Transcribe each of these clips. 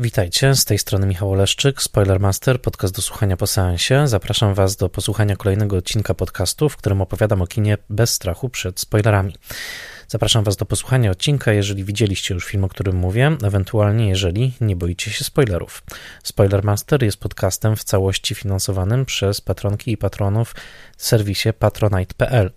Witajcie, z tej strony Michał Oleszczyk, Spoiler Master, podcast do słuchania po seansie. Zapraszam Was do posłuchania kolejnego odcinka podcastu, w którym opowiadam o kinie bez strachu przed spoilerami. Zapraszam Was do posłuchania odcinka, jeżeli widzieliście już film, o którym mówię, ewentualnie jeżeli nie boicie się spoilerów. Spoiler Master jest podcastem w całości finansowanym przez patronki i patronów w serwisie patronite.pl.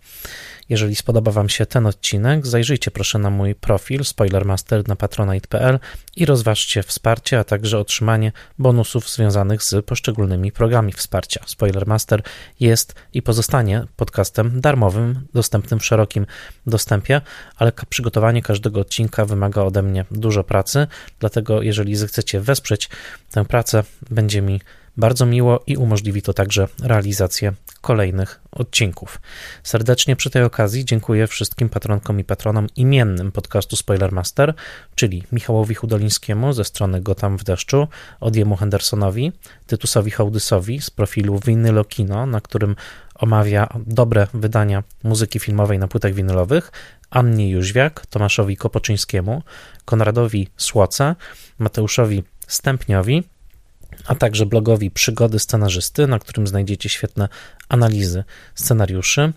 Jeżeli spodoba Wam się ten odcinek, zajrzyjcie proszę na mój profil Spoilermaster na patronite.pl i rozważcie wsparcie, a także otrzymanie bonusów związanych z poszczególnymi programami wsparcia. Spoilermaster jest i pozostanie podcastem darmowym, dostępnym w szerokim dostępie, ale przygotowanie każdego odcinka wymaga ode mnie dużo pracy, dlatego jeżeli zechcecie wesprzeć tę pracę, będzie mi bardzo miło i umożliwi to także realizację kolejnych odcinków. Serdecznie przy tej okazji dziękuję wszystkim patronkom i patronom imiennym podcastu Spoilermaster, czyli Michałowi Hudolińskiemu ze strony Gotam w deszczu, Odiemu Hendersonowi, Tytusowi Hołdysowi z profilu Vinylokino, na którym omawia dobre wydania muzyki filmowej na płytach winylowych, Annie Jóźwiak, Tomaszowi Kopoczyńskiemu, Konradowi Słoce, Mateuszowi Stępniowi, a także blogowi Przygody Scenarzysty, na którym znajdziecie świetne analizy scenariuszy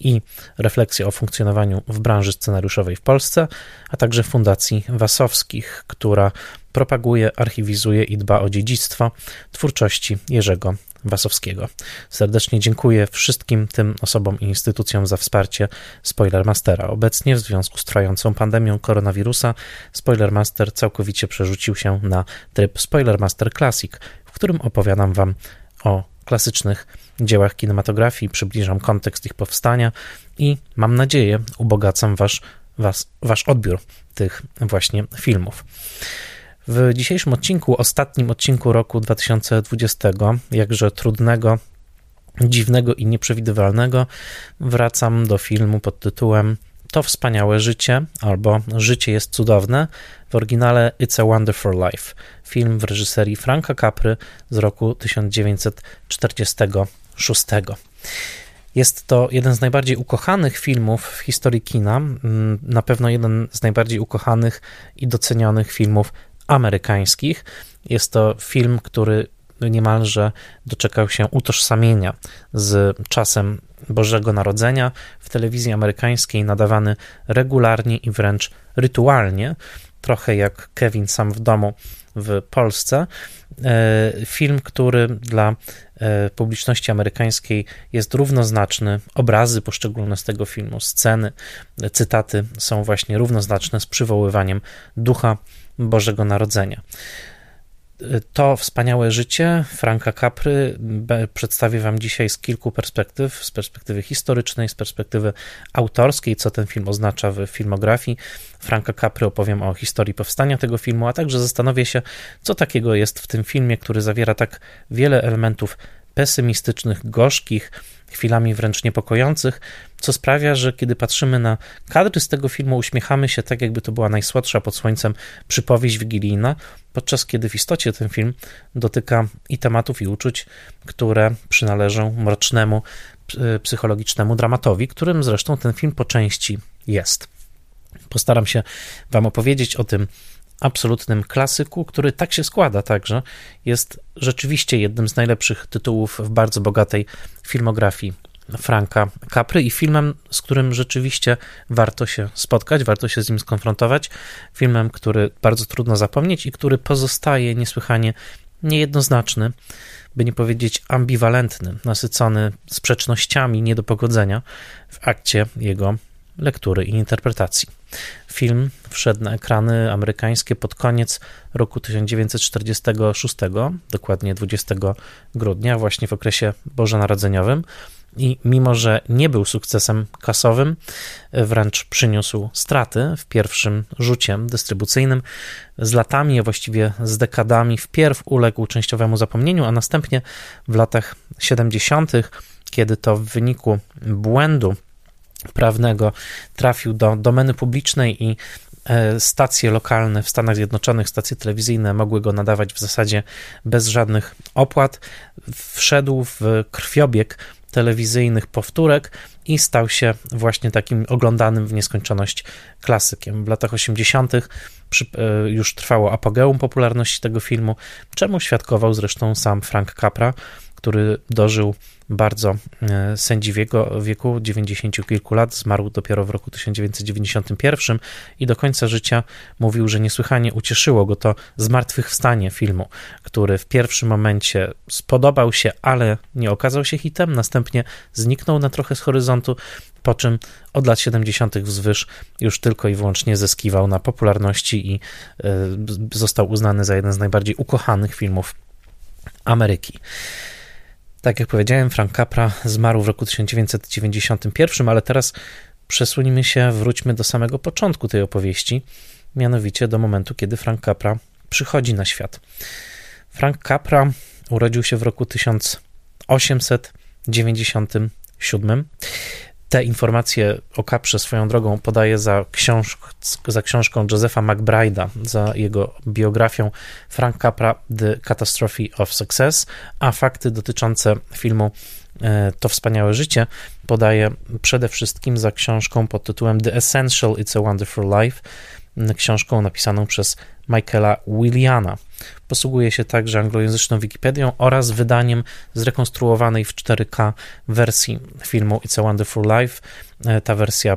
i refleksje o funkcjonowaniu w branży scenariuszowej w Polsce, a także Fundacji Wasowskich, która propaguje, archiwizuje i dba o dziedzictwo twórczości Jerzego Wasowskiego. Serdecznie dziękuję wszystkim tym osobom i instytucjom za wsparcie Spoilermastera. Obecnie w związku z trwającą pandemią koronawirusa Spoilermaster całkowicie przerzucił się na tryb Spoilermaster Classic, w którym opowiadam Wam o klasycznych dziełach kinematografii, przybliżam kontekst ich powstania i mam nadzieję ubogacam wasz odbiór tych właśnie filmów. W dzisiejszym odcinku, ostatnim odcinku roku 2020, jakże trudnego, dziwnego i nieprzewidywalnego, wracam do filmu pod tytułem To wspaniałe życie, albo Życie jest cudowne, w oryginale It's a Wonderful Life, film w reżyserii Franka Capry z roku 1946. Jest to jeden z najbardziej ukochanych filmów w historii kina, na pewno jeden z najbardziej ukochanych i docenionych filmów amerykańskich. Jest to film, który niemalże doczekał się utożsamienia z czasem Bożego Narodzenia, w telewizji amerykańskiej nadawany regularnie i wręcz rytualnie, trochę jak Kevin sam w domu w Polsce. Film, który dla publiczności amerykańskiej jest równoznaczny. Obrazy poszczególne z tego filmu, sceny, cytaty są właśnie równoznaczne z przywoływaniem ducha Bożego Narodzenia. To wspaniałe życie Franka Capry przedstawię Wam dzisiaj z kilku perspektyw, z perspektywy historycznej, z perspektywy autorskiej, co ten film oznacza w filmografii Franka Capry, opowiem o historii powstania tego filmu, a także zastanowię się, co takiego jest w tym filmie, który zawiera tak wiele elementów pesymistycznych, gorzkich, chwilami wręcz niepokojących, co sprawia, że kiedy patrzymy na kadry z tego filmu, uśmiechamy się tak, jakby to była najsłodsza pod słońcem przypowieść wigilijna, podczas kiedy w istocie ten film dotyka i tematów, i uczuć, które przynależą mrocznemu, psychologicznemu dramatowi, którym zresztą ten film po części jest. Postaram się Wam opowiedzieć o tym absolutnym klasyku, który tak się składa także, jest rzeczywiście jednym z najlepszych tytułów w bardzo bogatej filmografii Franka Capry i filmem, z którym rzeczywiście warto się spotkać, warto się z nim skonfrontować, filmem, który bardzo trudno zapomnieć i który pozostaje niesłychanie niejednoznaczny, by nie powiedzieć ambiwalentny, nasycony sprzecznościami nie do pogodzenia w akcie jego lektury i interpretacji. Film wszedł na ekrany amerykańskie pod koniec roku 1946, dokładnie 20 grudnia, właśnie w okresie bożonarodzeniowym i mimo, że nie był sukcesem kasowym, wręcz przyniósł straty w pierwszym rzucie dystrybucyjnym, z latami, a właściwie z dekadami wpierw uległ częściowemu zapomnieniu, a następnie w latach 70., kiedy to w wyniku błędu prawnego trafił do domeny publicznej i stacje lokalne w Stanach Zjednoczonych, stacje telewizyjne mogły go nadawać w zasadzie bez żadnych opłat, wszedł w krwiobieg telewizyjnych powtórek i stał się właśnie takim oglądanym w nieskończoność klasykiem. W latach 80. już trwało apogeum popularności tego filmu, czemu świadkował zresztą sam Frank Capra, który dożył bardzo sędziwiego wieku, 90 kilku lat, zmarł dopiero w roku 1991 i do końca życia mówił, że niesłychanie ucieszyło go to zmartwychwstanie filmu, który w pierwszym momencie spodobał się, ale nie okazał się hitem, następnie zniknął na trochę z horyzontu, po czym od lat 70. wzwyż już tylko i wyłącznie zyskiwał na popularności i został uznany za jeden z najbardziej ukochanych filmów Ameryki. Tak jak powiedziałem, Frank Capra zmarł w roku 1991, ale teraz przesuńmy się, wróćmy do samego początku tej opowieści, mianowicie do momentu, kiedy Frank Capra przychodzi na świat. Frank Capra urodził się w roku 1897. Te informacje o Caprze swoją drogą podaję za książką Josepha McBride'a, za jego biografią Frank Capra, The Catastrophe of Success, a fakty dotyczące filmu To wspaniałe życie podaję przede wszystkim za książką pod tytułem The Essential, It's a Wonderful Life, książką napisaną przez Michaela Williama. Posługuje się także anglojęzyczną Wikipedią oraz wydaniem zrekonstruowanej w 4K wersji filmu It's a Wonderful Life. Ta wersja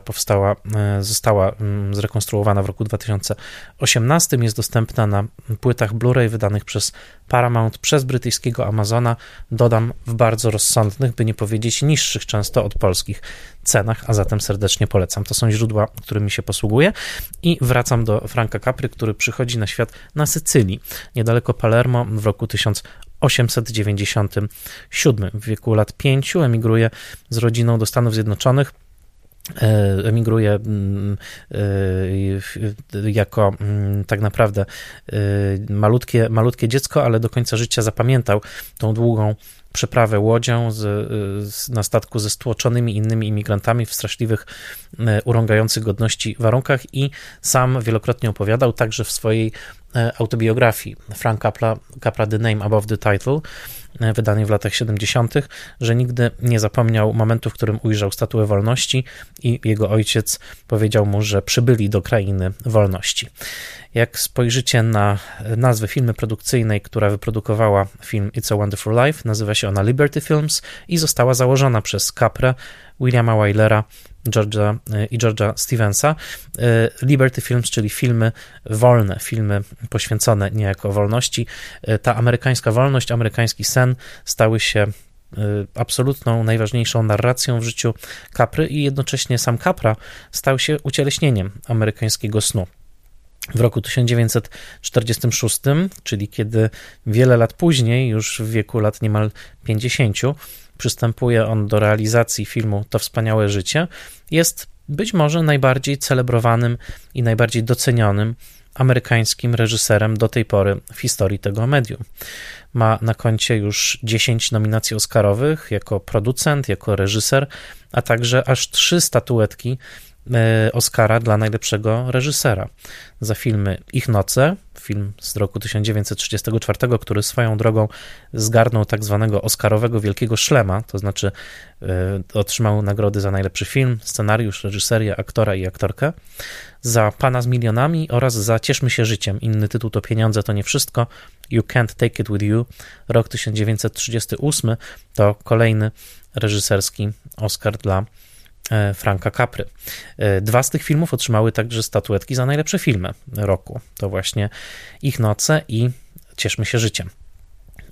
została zrekonstruowana w roku 2018. Jest dostępna na płytach Blu-ray wydanych przez Paramount, przez brytyjskiego Amazona. Dodam, w bardzo rozsądnych, by nie powiedzieć niższych często od polskich cenach, a zatem serdecznie polecam. To są źródła, którymi się posługuję. I wracam do Franka Capry, który przychodzi na świat na Sycylii, niedaleko Palermo w roku 1897. W wieku lat 5 emigruje z rodziną do Stanów Zjednoczonych. Emigruje jako tak naprawdę malutkie dziecko, ale do końca życia zapamiętał tą długą przeprawę łodzią na statku ze stłoczonymi innymi imigrantami w straszliwych, urągających godności warunkach i sam wielokrotnie opowiadał także w swojej autobiografii Frank Capra The Name Above the Title, wydanej w latach 70., że nigdy nie zapomniał momentu, w którym ujrzał Statuę Wolności i jego ojciec powiedział mu, że przybyli do krainy wolności. Jak spojrzycie na nazwę firmy produkcyjnej, która wyprodukowała film It's a Wonderful Life, nazywa się ona Liberty Films i została założona przez Caprę, Williama Wylera i George'a Stevensa. Liberty Films, czyli filmy wolne, filmy poświęcone niejako wolności. Ta amerykańska wolność, amerykański sen stały się absolutną, najważniejszą narracją w życiu Capry i jednocześnie sam Capra stał się ucieleśnieniem amerykańskiego snu. W roku 1946, czyli kiedy wiele lat później, już w wieku lat niemal 50, przystępuje on do realizacji filmu To wspaniałe życie, jest być może najbardziej celebrowanym i najbardziej docenionym amerykańskim reżyserem do tej pory w historii tego medium. Ma na koncie już 10 nominacji oscarowych jako producent, jako reżyser, a także aż 3 statuetki Oscara dla najlepszego reżysera za filmy Ich noce, film z roku 1934, który swoją drogą zgarnął tak zwanego oscarowego wielkiego szlema, to znaczy otrzymał nagrody za najlepszy film, scenariusz, reżyserię, aktora i aktorkę, za Pana z milionami oraz za Cieszmy się życiem, inny tytuł to Pieniądze to nie wszystko, You Can't Take It With You, rok 1938 to kolejny reżyserski Oscar dla Franka Capry. 2 z tych filmów otrzymały także statuetki za najlepsze filmy roku. To właśnie Ich noce i Cieszmy się życiem.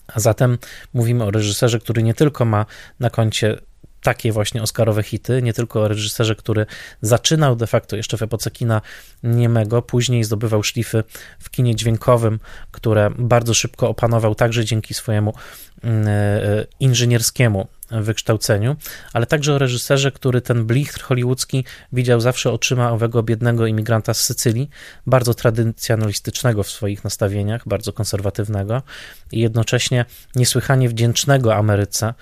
A zatem mówimy o reżyserze, który nie tylko ma na koncie takie właśnie oscarowe hity, nie tylko o reżyserze, który zaczynał de facto jeszcze w epoce kina niemego, później zdobywał szlify w kinie dźwiękowym, które bardzo szybko opanował także dzięki swojemu inżynierskiemu wykształceniu, ale także o reżyserze, który ten blichtr hollywoodzki widział zawsze oczyma owego biednego imigranta z Sycylii, bardzo tradycjonalistycznego w swoich nastawieniach, bardzo konserwatywnego i jednocześnie niesłychanie wdzięcznego Ameryce,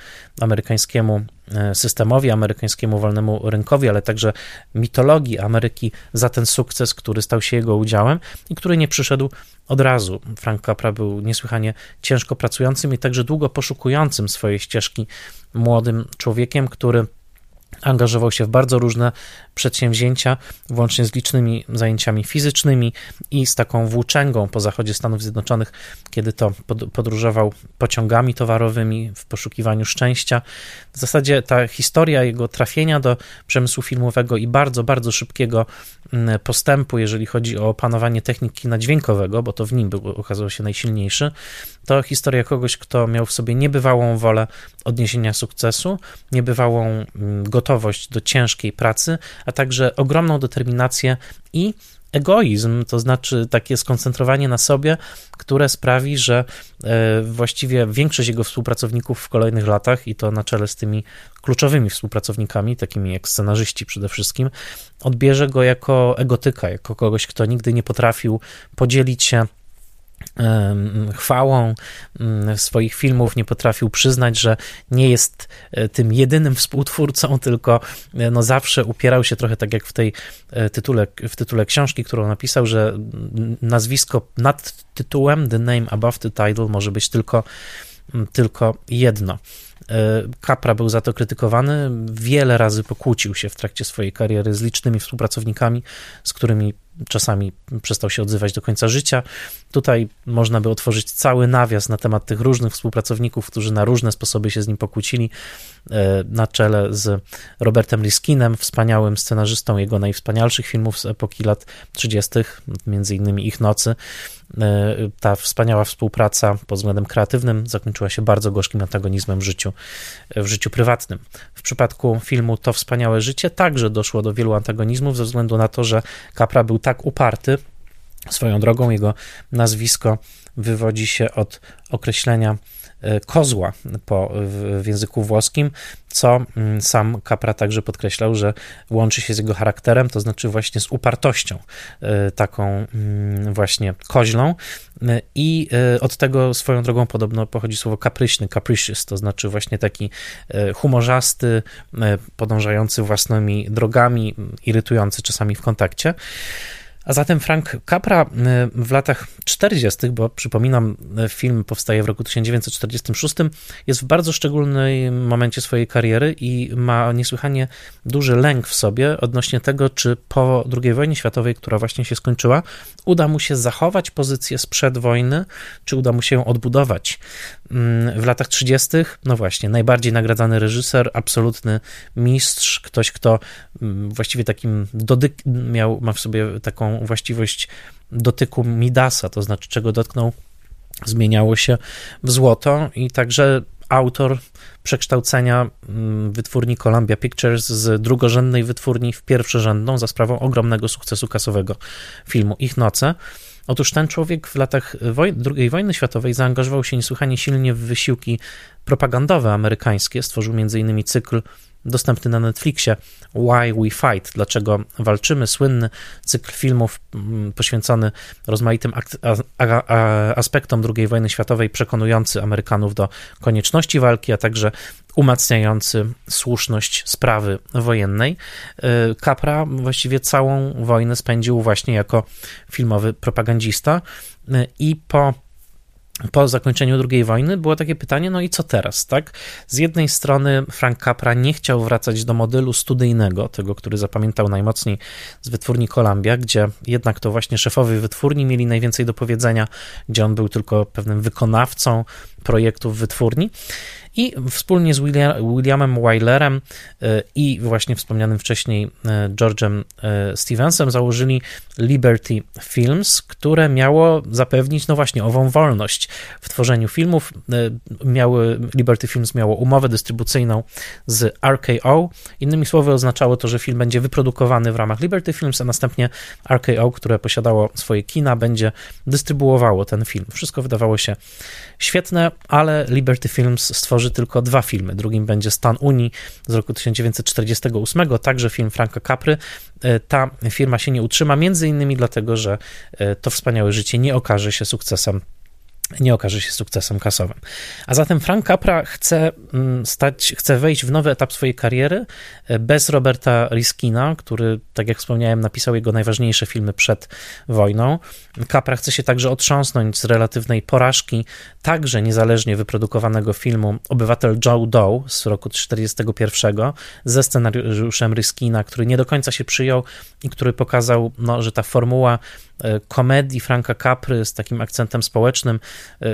amerykańskiemu systemowi amerykańskiemu wolnemu rynkowi, ale także mitologii Ameryki za ten sukces, który stał się jego udziałem i który nie przyszedł od razu. Frank Capra był niesłychanie ciężko pracującym i także długo poszukującym swojej ścieżki młodym człowiekiem, który angażował się w bardzo różne przedsięwzięcia, włącznie z licznymi zajęciami fizycznymi i z taką włóczęgą po zachodzie Stanów Zjednoczonych, kiedy to podróżował pociągami towarowymi w poszukiwaniu szczęścia. W zasadzie ta historia jego trafienia do przemysłu filmowego i bardzo, bardzo szybkiego postępu, jeżeli chodzi o opanowanie techniki kina dźwiękowego, bo to w nim okazał się najsilniejszy, to historia kogoś, kto miał w sobie niebywałą wolę odniesienia sukcesu, niebywałą gotowość do ciężkiej pracy, a także ogromną determinację i egoizm, to znaczy takie skoncentrowanie na sobie, które sprawi, że właściwie większość jego współpracowników w kolejnych latach, i to na czele z tymi kluczowymi współpracownikami, takimi jak scenarzyści przede wszystkim, odbierze go jako egotyka, jako kogoś, kto nigdy nie potrafił podzielić się chwałą swoich filmów, nie potrafił przyznać, że nie jest tym jedynym współtwórcą, tylko no zawsze upierał się trochę tak jak w tej tytule książki, którą napisał, że nazwisko nad tytułem, the name above the title, może być tylko jedno. Capra był za to krytykowany, wiele razy pokłócił się w trakcie swojej kariery z licznymi współpracownikami, z którymi czasami przestał się odzywać do końca życia. Tutaj można by otworzyć cały nawias na temat tych różnych współpracowników, którzy na różne sposoby się z nim pokłócili, na czele z Robertem Riskinem, wspaniałym scenarzystą jego najwspanialszych filmów z epoki lat 30., między innymi Ich nocy. Ta wspaniała współpraca pod względem kreatywnym zakończyła się bardzo gorzkim antagonizmem w życiu prywatnym. W przypadku filmu To wspaniałe życie także doszło do wielu antagonizmów ze względu na to, że Capra był tak uparty. Swoją drogą jego nazwisko wywodzi się od określenia kozła w języku włoskim, co sam Capra także podkreślał, że łączy się z jego charakterem, to znaczy właśnie z upartością, taką właśnie koźlą, i od tego swoją drogą podobno pochodzi słowo kapryśny, capricious, to znaczy właśnie taki humorzasty, podążający własnymi drogami, irytujący czasami w kontakcie. A zatem Frank Capra w latach 40., bo przypominam, film powstaje w roku 1946, jest w bardzo szczególnym momencie swojej kariery i ma niesłychanie duży lęk w sobie odnośnie tego, czy po II wojnie światowej, która właśnie się skończyła, uda mu się zachować pozycję sprzed wojny, czy uda mu się ją odbudować. W latach 30., no właśnie, najbardziej nagradzany reżyser, absolutny mistrz, ktoś, kto właściwie takim ma w sobie taką właściwość dotyku Midasa, to znaczy czego dotknął, zmieniało się w złoto, i także autor przekształcenia wytwórni Columbia Pictures z drugorzędnej wytwórni w pierwszorzędną za sprawą ogromnego sukcesu kasowego filmu Ich noce. Otóż ten człowiek w latach II wojny światowej zaangażował się niesłychanie silnie w wysiłki propagandowe amerykańskie, stworzył m.in. cykl dostępny na Netflixie Why We Fight, dlaczego walczymy, słynny cykl filmów poświęcony rozmaitym aspektom II wojny światowej, przekonujący Amerykanów do konieczności walki, a także umacniający słuszność sprawy wojennej. Capra właściwie całą wojnę spędził właśnie jako filmowy propagandzista i po zakończeniu II wojny było takie pytanie, no i co teraz, tak? Z jednej strony Frank Capra nie chciał wracać do modelu studyjnego, tego, który zapamiętał najmocniej z wytwórni Columbia, gdzie jednak to właśnie szefowie wytwórni mieli najwięcej do powiedzenia, gdzie on był tylko pewnym wykonawcą projektów wytwórni. I wspólnie z Williamem Wylerem i właśnie wspomnianym wcześniej George'em Stevensem założyli Liberty Films, które miało zapewnić, no właśnie, ową wolność w tworzeniu filmów. Liberty Films miało umowę dystrybucyjną z RKO. Innymi słowy oznaczało to, że film będzie wyprodukowany w ramach Liberty Films, a następnie RKO, które posiadało swoje kina, będzie dystrybuowało ten film. Wszystko wydawało się świetne, ale Liberty Films stworzy tylko dwa filmy. Drugim będzie Stan Unii z roku 1948, także film Franka Capry. Ta firma się nie utrzyma, między innymi dlatego, że To wspaniałe życie nie okaże się sukcesem nie okaże się sukcesem kasowym. A zatem Frank Capra chce wejść w nowy etap swojej kariery bez Roberta Riskina, który, tak jak wspomniałem, napisał jego najważniejsze filmy przed wojną. Capra chce się także otrząsnąć z relatywnej porażki także niezależnie wyprodukowanego filmu Obywatel Joe Doe z roku 1941 ze scenariuszem Riskina, który nie do końca się przyjął i który pokazał, że ta formuła komedii Franka Capry z takim akcentem społecznym,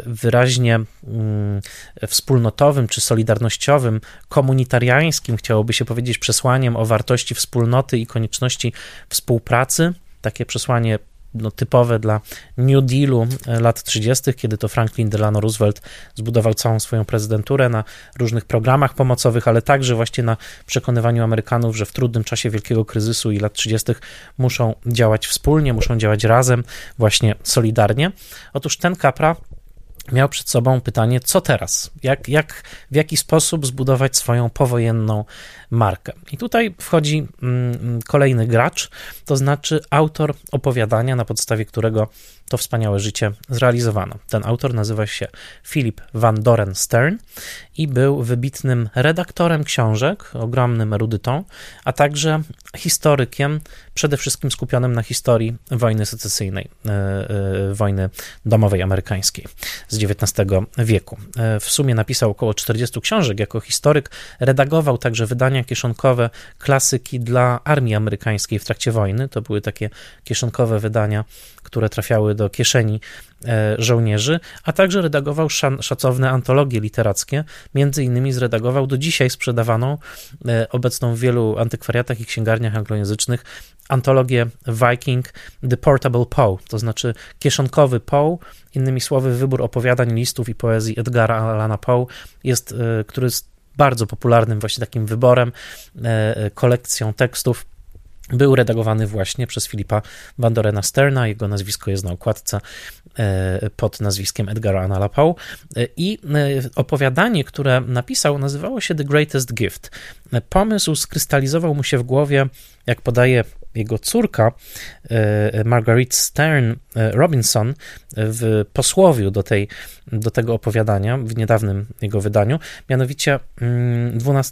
wyraźnie wspólnotowym czy solidarnościowym, komunitariańskim, chciałoby się powiedzieć, przesłaniem o wartości wspólnoty i konieczności współpracy. Takie przesłanie typowe dla New Dealu lat 30., kiedy to Franklin Delano Roosevelt zbudował całą swoją prezydenturę na różnych programach pomocowych, ale także właśnie na przekonywaniu Amerykanów, że w trudnym czasie wielkiego kryzysu i lat 30. muszą działać wspólnie, muszą działać razem, właśnie solidarnie. Otóż ten Capra miał przed sobą pytanie, co teraz? W jaki sposób zbudować swoją powojenną markę? I tutaj wchodzi kolejny gracz, to znaczy autor opowiadania, na podstawie którego to wspaniałe życie zrealizowano. Ten autor nazywa się Philip Van Doren Stern i był wybitnym redaktorem książek, ogromnym erudytą, a także historykiem, przede wszystkim skupionym na historii wojny secesyjnej, wojny domowej amerykańskiej z XIX wieku. W sumie napisał około 40 książek jako historyk, redagował także wydania kieszonkowe, klasyki dla armii amerykańskiej w trakcie wojny. To były takie kieszonkowe wydania, które trafiały do kieszeni żołnierzy, a także redagował szacowne antologie literackie, między innymi zredagował do dzisiaj sprzedawaną, obecną w wielu antykwariatach i księgarniach anglojęzycznych, antologię Viking The Portable Poe, to znaczy kieszonkowy Poe, innymi słowy wybór opowiadań, listów i poezji Edgara Allana Poe, który jest bardzo popularnym właśnie takim wyborem, kolekcją tekstów. Był redagowany właśnie przez Philipa Van Dorena Sterna, jego nazwisko jest na okładce pod nazwiskiem Edgara Allana Poe, i opowiadanie, które napisał, nazywało się The Greatest Gift. Pomysł skrystalizował mu się w głowie, jak podaje jego córka Marguerite Stern Robinson w posłowiu do tego opowiadania w niedawnym jego wydaniu. Mianowicie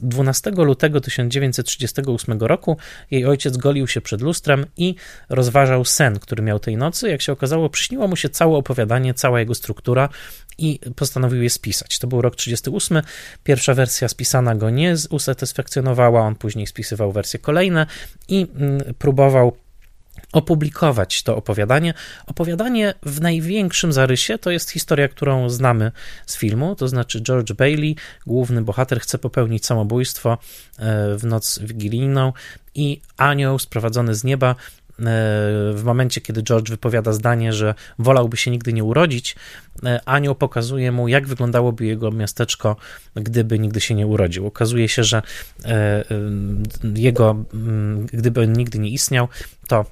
12 lutego 1938 roku jej ojciec golił się przed lustrem i rozważał sen, który miał tej nocy. Jak się okazało, przyśniło mu się całe opowiadanie, cała jego struktura i postanowił je spisać. To był rok 1938, pierwsza wersja spisana go nie usatysfakcjonowała, on później spisywał wersje kolejne i próbował opublikować to opowiadanie. Opowiadanie w największym zarysie to jest historia, którą znamy z filmu, to znaczy George Bailey, główny bohater, chce popełnić samobójstwo w noc wigilijną i anioł sprowadzony z nieba, w momencie, kiedy George wypowiada zdanie, że wolałby się nigdy nie urodzić, anioł pokazuje mu, jak wyglądałoby jego miasteczko, gdyby nigdy się nie urodził. Okazuje się, że gdyby on nigdy nie istniał, to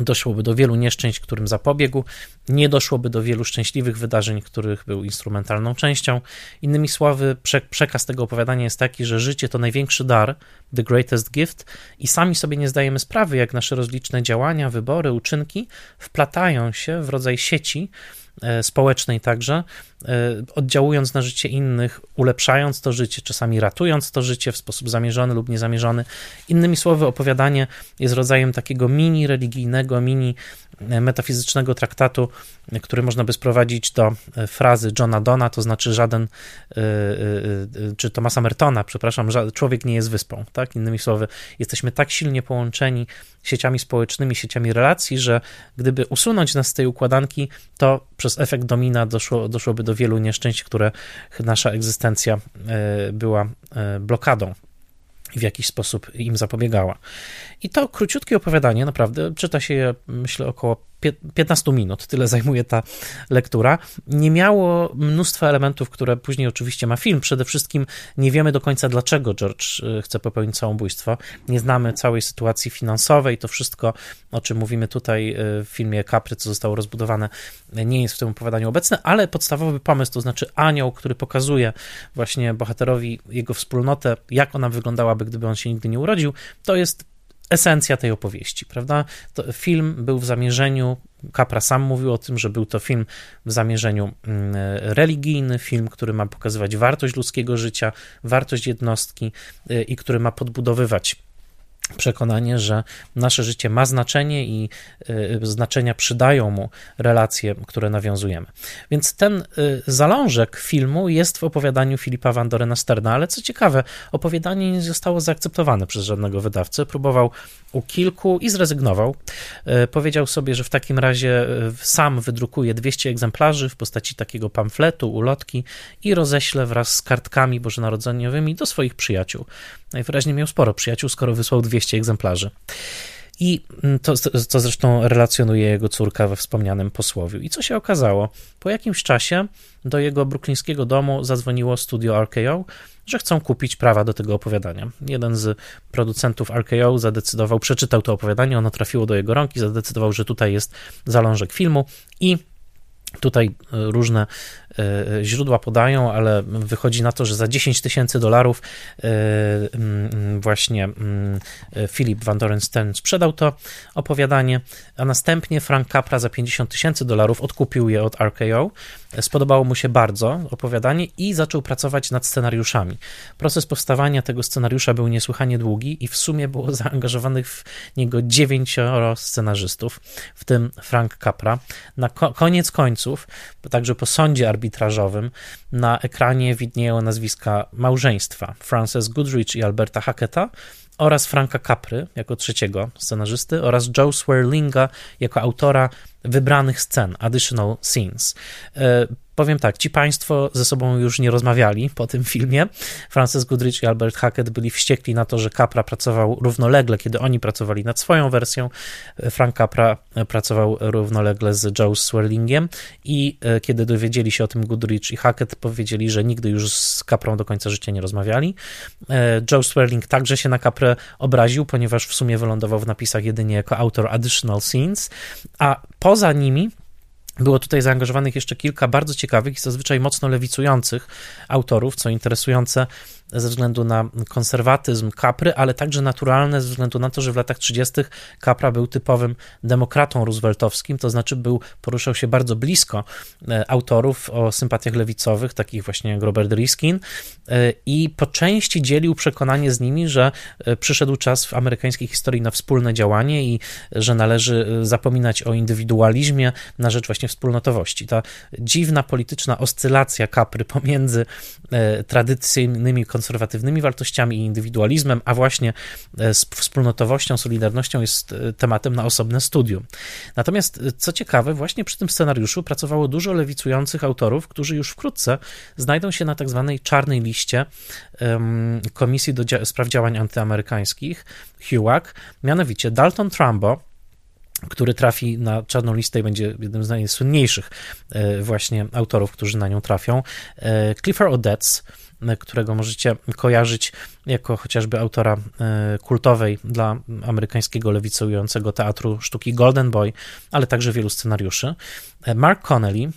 doszłoby do wielu nieszczęść, którym zapobiegł, nie doszłoby do wielu szczęśliwych wydarzeń, których był instrumentalną częścią. Innymi słowy, przekaz tego opowiadania jest taki, że życie to największy dar, the greatest gift, i sami sobie nie zdajemy sprawy, jak nasze rozliczne działania, wybory, uczynki wplatają się w rodzaj sieci społecznej także, oddziałując na życie innych, ulepszając to życie, czasami ratując to życie w sposób zamierzony lub niezamierzony. Innymi słowy, opowiadanie jest rodzajem takiego mini religijnego, mini metafizycznego traktatu, który można by sprowadzić do frazy Johna Dona, to znaczy czy Thomasa Mertona, przepraszam, człowiek nie jest wyspą, tak? Innymi słowy, jesteśmy tak silnie połączeni sieciami społecznymi, sieciami relacji, że gdyby usunąć nas z tej układanki, to przez efekt domina doszłoby do wielu nieszczęść, które nasza egzystencja była blokadą i w jakiś sposób im zapobiegała. I to króciutkie opowiadanie, naprawdę, czyta się je, myślę, około 15 minut, tyle zajmuje ta lektura. Nie miało mnóstwa elementów, które później oczywiście ma film. Przede wszystkim nie wiemy do końca, dlaczego George chce popełnić samobójstwo. Nie znamy całej sytuacji finansowej. To wszystko, o czym mówimy tutaj w filmie Capry, co zostało rozbudowane, nie jest w tym opowiadaniu obecne, ale podstawowy pomysł, to znaczy anioł, który pokazuje właśnie bohaterowi jego wspólnotę, jak ona wyglądałaby, gdyby on się nigdy nie urodził, to jest esencja tej opowieści, prawda? Film był w zamierzeniu Capra sam mówił o tym, że był to film w zamierzeniu religijny, film, który ma pokazywać wartość ludzkiego życia, wartość jednostki i który ma podbudowywać przekonanie, że nasze życie ma znaczenie i znaczenia przydają mu relacje, które nawiązujemy. Więc ten zalążek filmu jest w opowiadaniu Philipa Van Dorena Sterna, ale co ciekawe, opowiadanie nie zostało zaakceptowane przez żadnego wydawcę. Próbował u kilku i zrezygnował. Powiedział sobie, że w takim razie sam wydrukuje 200 egzemplarzy w postaci takiego pamfletu, ulotki i roześle wraz z kartkami bożonarodzeniowymi do swoich przyjaciół. Najwyraźniej miał sporo przyjaciół, skoro wysłał 200 egzemplarzy. I to zresztą relacjonuje jego córka we wspomnianym posłowiu. I co się okazało? Po jakimś czasie do jego bruklińskiego domu zadzwoniło studio RKO, że chcą kupić prawa do tego opowiadania. Jeden z producentów RKO zadecydował, przeczytał to opowiadanie, ono trafiło do jego rąk i zadecydował, że tutaj jest zalążek filmu i tutaj różne źródła podają, ale wychodzi na to, że za $10,000 właśnie Philip Van Doren Stern sprzedał to opowiadanie, a następnie Frank Capra za $50,000 odkupił je od RKO. Spodobało mu się bardzo opowiadanie i zaczął pracować nad scenariuszami. Proces powstawania tego scenariusza był niesłychanie długi i w sumie było zaangażowanych w niego 9 scenarzystów, w tym Frank Capra. Na koniec końców, także po sądzie arbitrażowym, na ekranie widnieją nazwiska małżeństwa Frances Goodrich i Alberta Hacketa oraz Franka Capry jako trzeciego scenarzysty oraz Joe Swerlinga jako autora wybranych scen, additional scenes. Powiem tak, ci państwo ze sobą już nie rozmawiali po tym filmie. Frances Goodrich i Albert Hackett byli wściekli na to, że Capra pracował równolegle, kiedy oni pracowali nad swoją wersją. Frank Capra pracował równolegle z Joe Swerlingiem i kiedy dowiedzieli się o tym Goodrich i Hackett, powiedzieli, że nigdy już z Caprą do końca życia nie rozmawiali. Joe Swerling także się na Caprę obraził, ponieważ w sumie wylądował w napisach jedynie jako autor additional scenes, a poza nimi było tutaj zaangażowanych jeszcze kilka bardzo ciekawych i zazwyczaj mocno lewicujących autorów, co interesujące ze względu na konserwatyzm Capry, ale także naturalne ze względu na to, że w latach 30. Capra był typowym demokratą rooseveltowskim, to znaczy poruszał się bardzo blisko autorów o sympatiach lewicowych, takich właśnie jak Robert Riskin, i po części dzielił przekonanie z nimi, że przyszedł czas w amerykańskiej historii na wspólne działanie i że należy zapominać o indywidualizmie na rzecz właśnie wspólnotowości. Ta dziwna polityczna oscylacja Capry pomiędzy tradycyjnymi konserwatywnymi wartościami i indywidualizmem, a właśnie z wspólnotowością, solidarnością jest tematem na osobne studium. Natomiast co ciekawe, właśnie przy tym scenariuszu pracowało dużo lewicujących autorów, którzy już wkrótce znajdą się na tak zwanej czarnej liście Komisji do Spraw Działań Antyamerykańskich, HUAC, mianowicie Dalton Trumbo, który trafi na czarną listę i będzie jednym z najsłynniejszych właśnie autorów, którzy na nią trafią, Clifford Odets, którego możecie kojarzyć jako chociażby autora kultowej dla amerykańskiego lewicującego teatru sztuki Golden Boy, ale także wielu scenariuszy, Mark Connelly,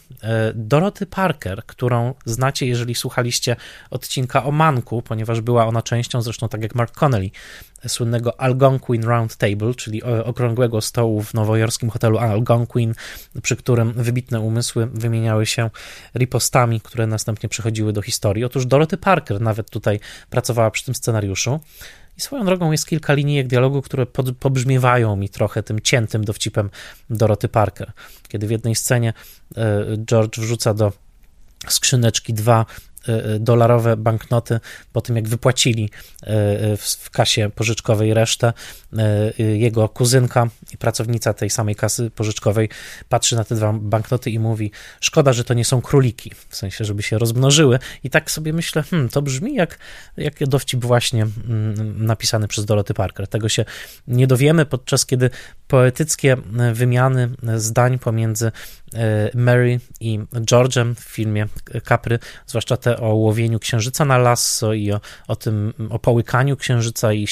Dorothy Parker, którą znacie, jeżeli słuchaliście odcinka o Manku, ponieważ była ona częścią, zresztą tak jak Mark Connelly, słynnego Algonquin Round Table, czyli okrągłego stołu w nowojorskim hotelu Algonquin, przy którym wybitne umysły wymieniały się ripostami, które następnie przechodziły do historii. Otóż Dorothy Parker nawet tutaj pracowała przy tym scenariuszu. I swoją drogą jest kilka linijek dialogu, które pobrzmiewają mi trochę tym ciętym dowcipem Dorothy Parker. Kiedy w jednej scenie George wrzuca do skrzyneczki $2 banknoty po tym, jak wypłacili w kasie pożyczkowej resztę, jego kuzynka i pracownica tej samej kasy pożyczkowej patrzy na te 2 banknoty i mówi: szkoda, że to nie są króliki, w sensie, żeby się rozmnożyły. I tak sobie myślę, to brzmi jak dowcip właśnie napisany przez Dorothy Parker. Tego się nie dowiemy, podczas kiedy poetyckie wymiany zdań pomiędzy Mary i George'em w filmie Capry, zwłaszcza te o łowieniu księżyca na lasso i o tym, o połykaniu księżyca i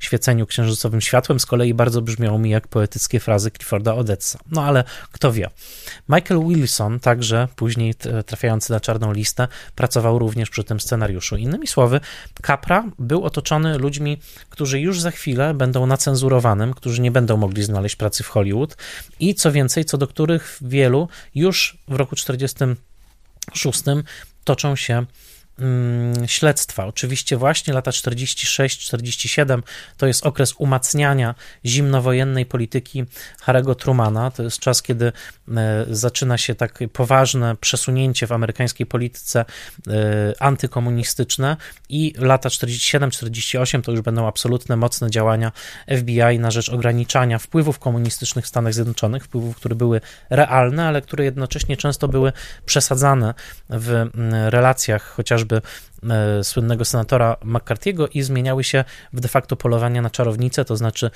świeceniu księżycowym światłem, z kolei bardzo brzmią mi jak poetyckie frazy Clifforda Odetsa. No ale kto wie. Michael Wilson, także później trafiający na czarną listę, pracował również przy tym scenariuszu. Innymi słowy, Capra był otoczony ludźmi, którzy już za chwilę będą na cenzurowanym, którzy nie będą będą mogli znaleźć pracy w Hollywood i co więcej, co do których wielu już w roku 1946 toczą się śledztwa. Oczywiście właśnie lata 46-47 to jest okres umacniania zimnowojennej polityki Harry'ego Trumana. To jest czas, kiedy zaczyna się takie poważne przesunięcie w amerykańskiej polityce antykomunistyczne i lata 47-48 to już będą absolutne, mocne działania FBI na rzecz ograniczania wpływów komunistycznych w Stanach Zjednoczonych, wpływów, które były realne, ale które jednocześnie często były przesadzane w relacjach chociażby słynnego senatora McCarthy'ego i zmieniały się w de facto polowania na czarownicę, to znaczy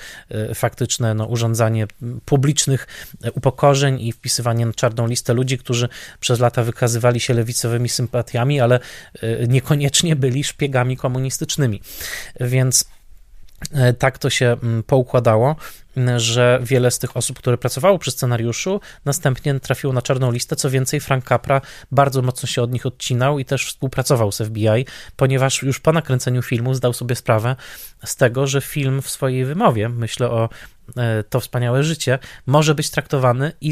faktyczne urządzanie publicznych upokorzeń i wpisywanie na czarną listę ludzi, którzy przez lata wykazywali się lewicowymi sympatiami, ale niekoniecznie byli szpiegami komunistycznymi. Więc tak to się poukładało, że wiele z tych osób, które pracowało przy scenariuszu, następnie trafiło na czarną listę. Co więcej, Frank Capra bardzo mocno się od nich odcinał i też współpracował z FBI, ponieważ już po nakręceniu filmu zdał sobie sprawę z tego, że film w swojej wymowie, myślę o To wspaniałe życie, może być traktowany i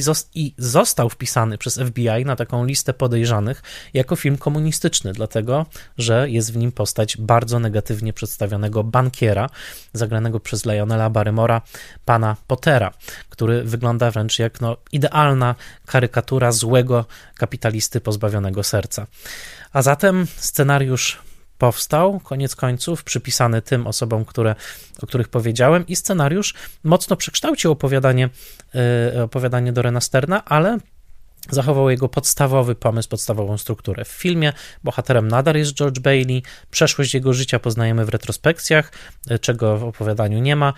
został wpisany przez FBI na taką listę podejrzanych jako film komunistyczny, dlatego, że jest w nim postać bardzo negatywnie przedstawionego bankiera, zagranego przez Lionela Barrymora, pana Pottera, który wygląda wręcz jak idealna karykatura złego kapitalisty pozbawionego serca. A zatem scenariusz powstał, koniec końców, przypisany tym osobom, o których powiedziałem, i scenariusz mocno przekształcił opowiadanie Dorena Sterna, ale zachował jego podstawowy pomysł, podstawową strukturę. W filmie bohaterem nadal jest George Bailey, przeszłość jego życia poznajemy w retrospekcjach, czego w opowiadaniu nie ma.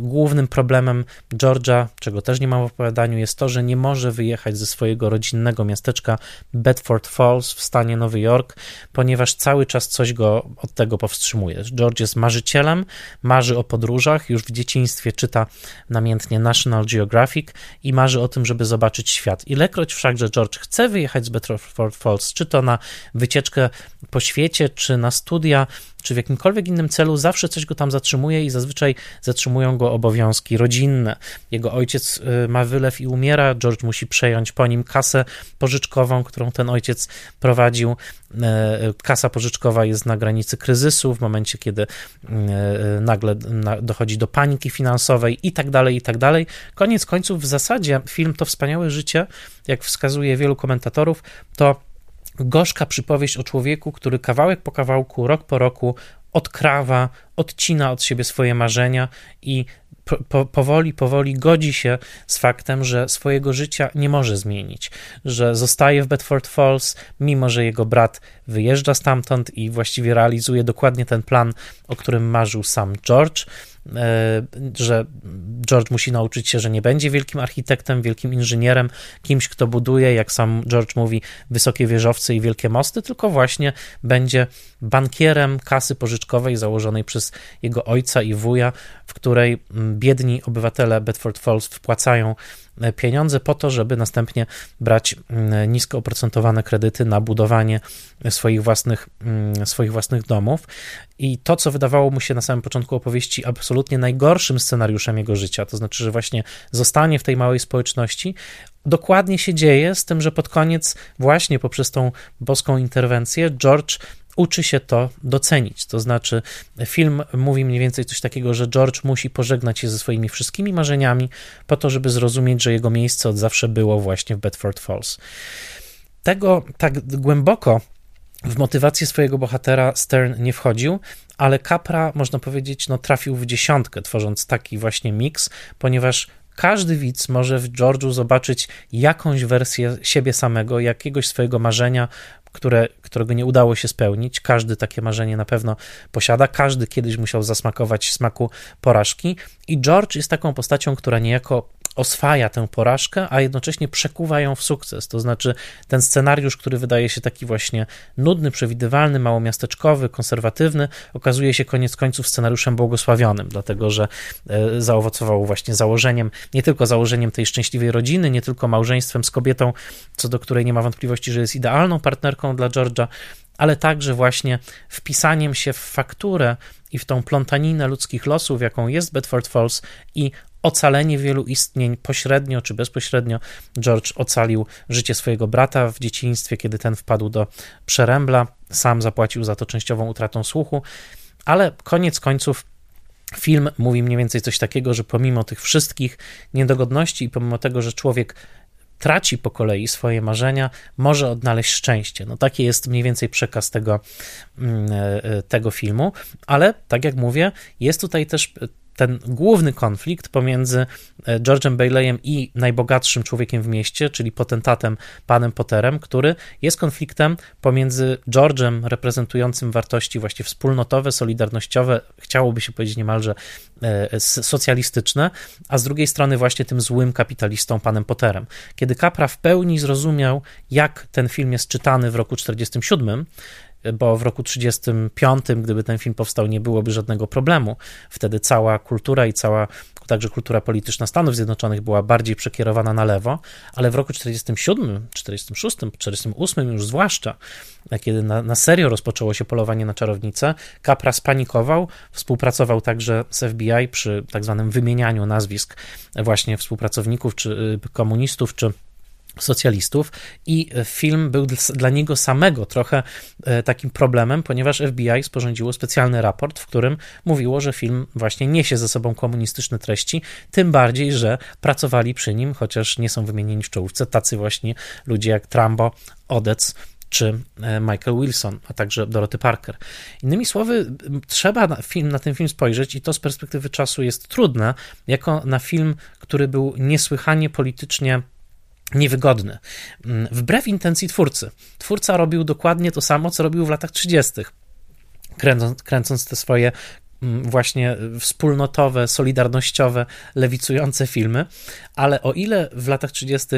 Głównym problemem George'a, czego też nie ma w opowiadaniu, jest to, że nie może wyjechać ze swojego rodzinnego miasteczka Bedford Falls w stanie Nowy Jork, ponieważ cały czas coś go od tego powstrzymuje. George jest marzycielem, marzy o podróżach, już w dzieciństwie czyta namiętnie National Geographic i marzy o tym, żeby zobaczyć świat. Ilekroć wszakże George chce wyjechać z Bedford Falls, czy to na wycieczkę po świecie, czy na studia, czy w jakimkolwiek innym celu, zawsze coś go tam zatrzymuje i zazwyczaj zatrzymują go obowiązki rodzinne. Jego ojciec ma wylew i umiera, George musi przejąć po nim kasę pożyczkową, którą ten ojciec prowadził. Kasa pożyczkowa jest na granicy kryzysu, w momencie, kiedy nagle dochodzi do paniki finansowej i tak dalej, i tak dalej. Koniec końców w zasadzie film To wspaniałe życie, jak wskazuje wielu komentatorów, to gorzka przypowieść o człowieku, który kawałek po kawałku, rok po roku odkrawa, odcina od siebie swoje marzenia i powoli godzi się z faktem, że swojego życia nie może zmienić, że zostaje w Bedford Falls, mimo że jego brat wyjeżdża stamtąd i właściwie realizuje dokładnie ten plan, o którym marzył sam George, że George musi nauczyć się, że nie będzie wielkim architektem, wielkim inżynierem, kimś, kto buduje, jak sam George mówi, wysokie wieżowce i wielkie mosty, tylko właśnie będzie bankierem kasy pożyczkowej założonej przez jego ojca i wuja, w której biedni obywatele Bedford Falls wpłacają pieniądze po to, żeby następnie brać nisko oprocentowane kredyty na budowanie swoich własnych domów. I to, co wydawało mu się na samym początku opowieści absolutnie najgorszym scenariuszem jego życia, to znaczy, że właśnie zostanie w tej małej społeczności, dokładnie się dzieje, z tym, że pod koniec właśnie poprzez tą boską interwencję George uczy się to docenić, to znaczy film mówi mniej więcej coś takiego, że George musi pożegnać się ze swoimi wszystkimi marzeniami po to, żeby zrozumieć, że jego miejsce od zawsze było właśnie w Bedford Falls. Tego tak głęboko w motywację swojego bohatera Stern nie wchodził, ale Capra, można powiedzieć, trafił w dziesiątkę, tworząc taki właśnie miks, ponieważ każdy widz może w George'u zobaczyć jakąś wersję siebie samego, jakiegoś swojego marzenia, którego nie udało się spełnić. Każdy takie marzenie na pewno posiada, każdy kiedyś musiał zasmakować smaku porażki i George jest taką postacią, która niejako oswaja tę porażkę, a jednocześnie przekuwa ją w sukces, to znaczy ten scenariusz, który wydaje się taki właśnie nudny, przewidywalny, małomiasteczkowy, konserwatywny, okazuje się koniec końców scenariuszem błogosławionym, dlatego że zaowocował właśnie nie tylko założeniem tej szczęśliwej rodziny, nie tylko małżeństwem z kobietą, co do której nie ma wątpliwości, że jest idealną partnerką dla George'a, ale także właśnie wpisaniem się w fakturę i w tą plątaninę ludzkich losów, jaką jest Bedford Falls i ocalenie wielu istnień pośrednio czy bezpośrednio. George ocalił życie swojego brata w dzieciństwie, kiedy ten wpadł do przerębla. Sam zapłacił za to częściową utratą słuchu, ale koniec końców film mówi mniej więcej coś takiego, że pomimo tych wszystkich niedogodności i pomimo tego, że człowiek traci po kolei swoje marzenia, może odnaleźć szczęście. No taki jest mniej więcej przekaz tego filmu, ale tak jak mówię, jest tutaj też ten główny konflikt pomiędzy George'em Baileyem i najbogatszym człowiekiem w mieście, czyli potentatem, panem Potterem, który jest konfliktem pomiędzy George'em reprezentującym wartości właśnie wspólnotowe, solidarnościowe, chciałoby się powiedzieć niemalże socjalistyczne, a z drugiej strony właśnie tym złym kapitalistą, panem Potterem. Kiedy Capra w pełni zrozumiał, jak ten film jest czytany w roku 1947, bo w roku 1935, gdyby ten film powstał, nie byłoby żadnego problemu. Wtedy cała kultura i cała, także kultura polityczna Stanów Zjednoczonych była bardziej przekierowana na lewo, ale w roku 1947, 1946, 1948 już zwłaszcza, kiedy na serio rozpoczęło się polowanie na czarownicę, Capra spanikował, współpracował także z FBI przy tak zwanym wymienianiu nazwisk właśnie współpracowników, czy komunistów, czy socjalistów, i film był dla niego samego trochę takim problemem, ponieważ FBI sporządziło specjalny raport, w którym mówiło, że film właśnie niesie ze sobą komunistyczne treści, tym bardziej, że pracowali przy nim, chociaż nie są wymienieni w czołówce, tacy właśnie ludzie jak Trumbo, Odets czy Michael Wilson, a także Dorothy Parker. Innymi słowy, trzeba na ten film spojrzeć, i to z perspektywy czasu jest trudne, jako na film, który był niesłychanie politycznie niewygodny. Wbrew intencji twórcy. Twórca robił dokładnie to samo, co robił w latach 30., kręcąc te swoje właśnie wspólnotowe, solidarnościowe, lewicujące filmy, ale o ile w latach 30.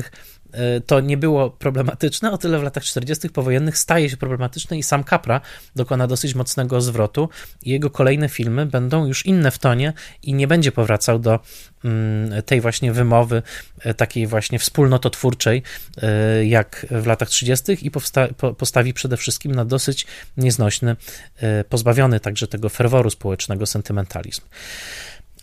to nie było problematyczne, o tyle w latach 40. powojennych staje się problematyczne i sam Capra dokona dosyć mocnego zwrotu i jego kolejne filmy będą już inne w tonie i nie będzie powracał do tej właśnie wymowy takiej właśnie wspólnototwórczej jak w latach 30. i postawi przede wszystkim na dosyć nieznośny, pozbawiony także tego ferworu społecznego sentymentalizm.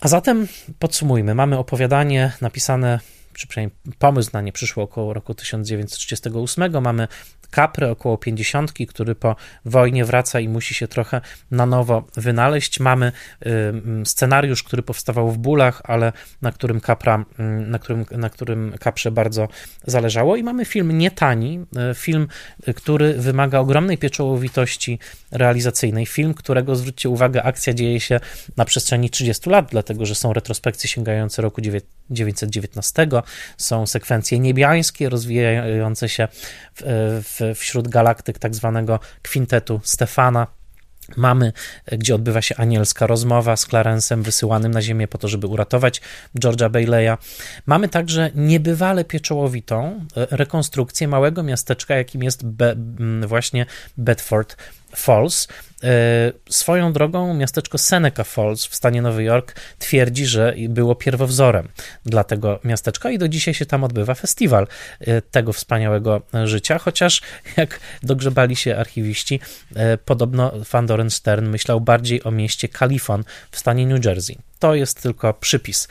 A zatem podsumujmy. Mamy opowiadanie napisane, czy przynajmniej pomysł na nie przyszło około roku 1938, mamy Caprę około 50, który po wojnie wraca i musi się trochę na nowo wynaleźć, mamy scenariusz, który powstawał w bólach, ale na którym Caprze bardzo zależało, i mamy film nietani, film, który wymaga ogromnej pieczołowitości realizacyjnej, film, którego, zwróćcie uwagę, akcja dzieje się na przestrzeni 30 lat, dlatego że są retrospekcje sięgające roku 1919, są sekwencje niebiańskie rozwijające się wśród galaktyk tak zwanego kwintetu Stefana. Mamy, gdzie odbywa się anielska rozmowa z Clarence'em wysyłanym na ziemię po to, żeby uratować George'a Bailey'a. Mamy także niebywale pieczołowitą rekonstrukcję małego miasteczka, jakim jest właśnie Bedford Falls. Swoją drogą miasteczko Seneca Falls w stanie Nowy Jork twierdzi, że było pierwowzorem dla tego miasteczka i do dzisiaj się tam odbywa festiwal tego wspaniałego życia, chociaż jak dogrzebali się archiwiści, podobno Van Doren Stern myślał bardziej o mieście Califon w stanie New Jersey. To jest tylko przypis.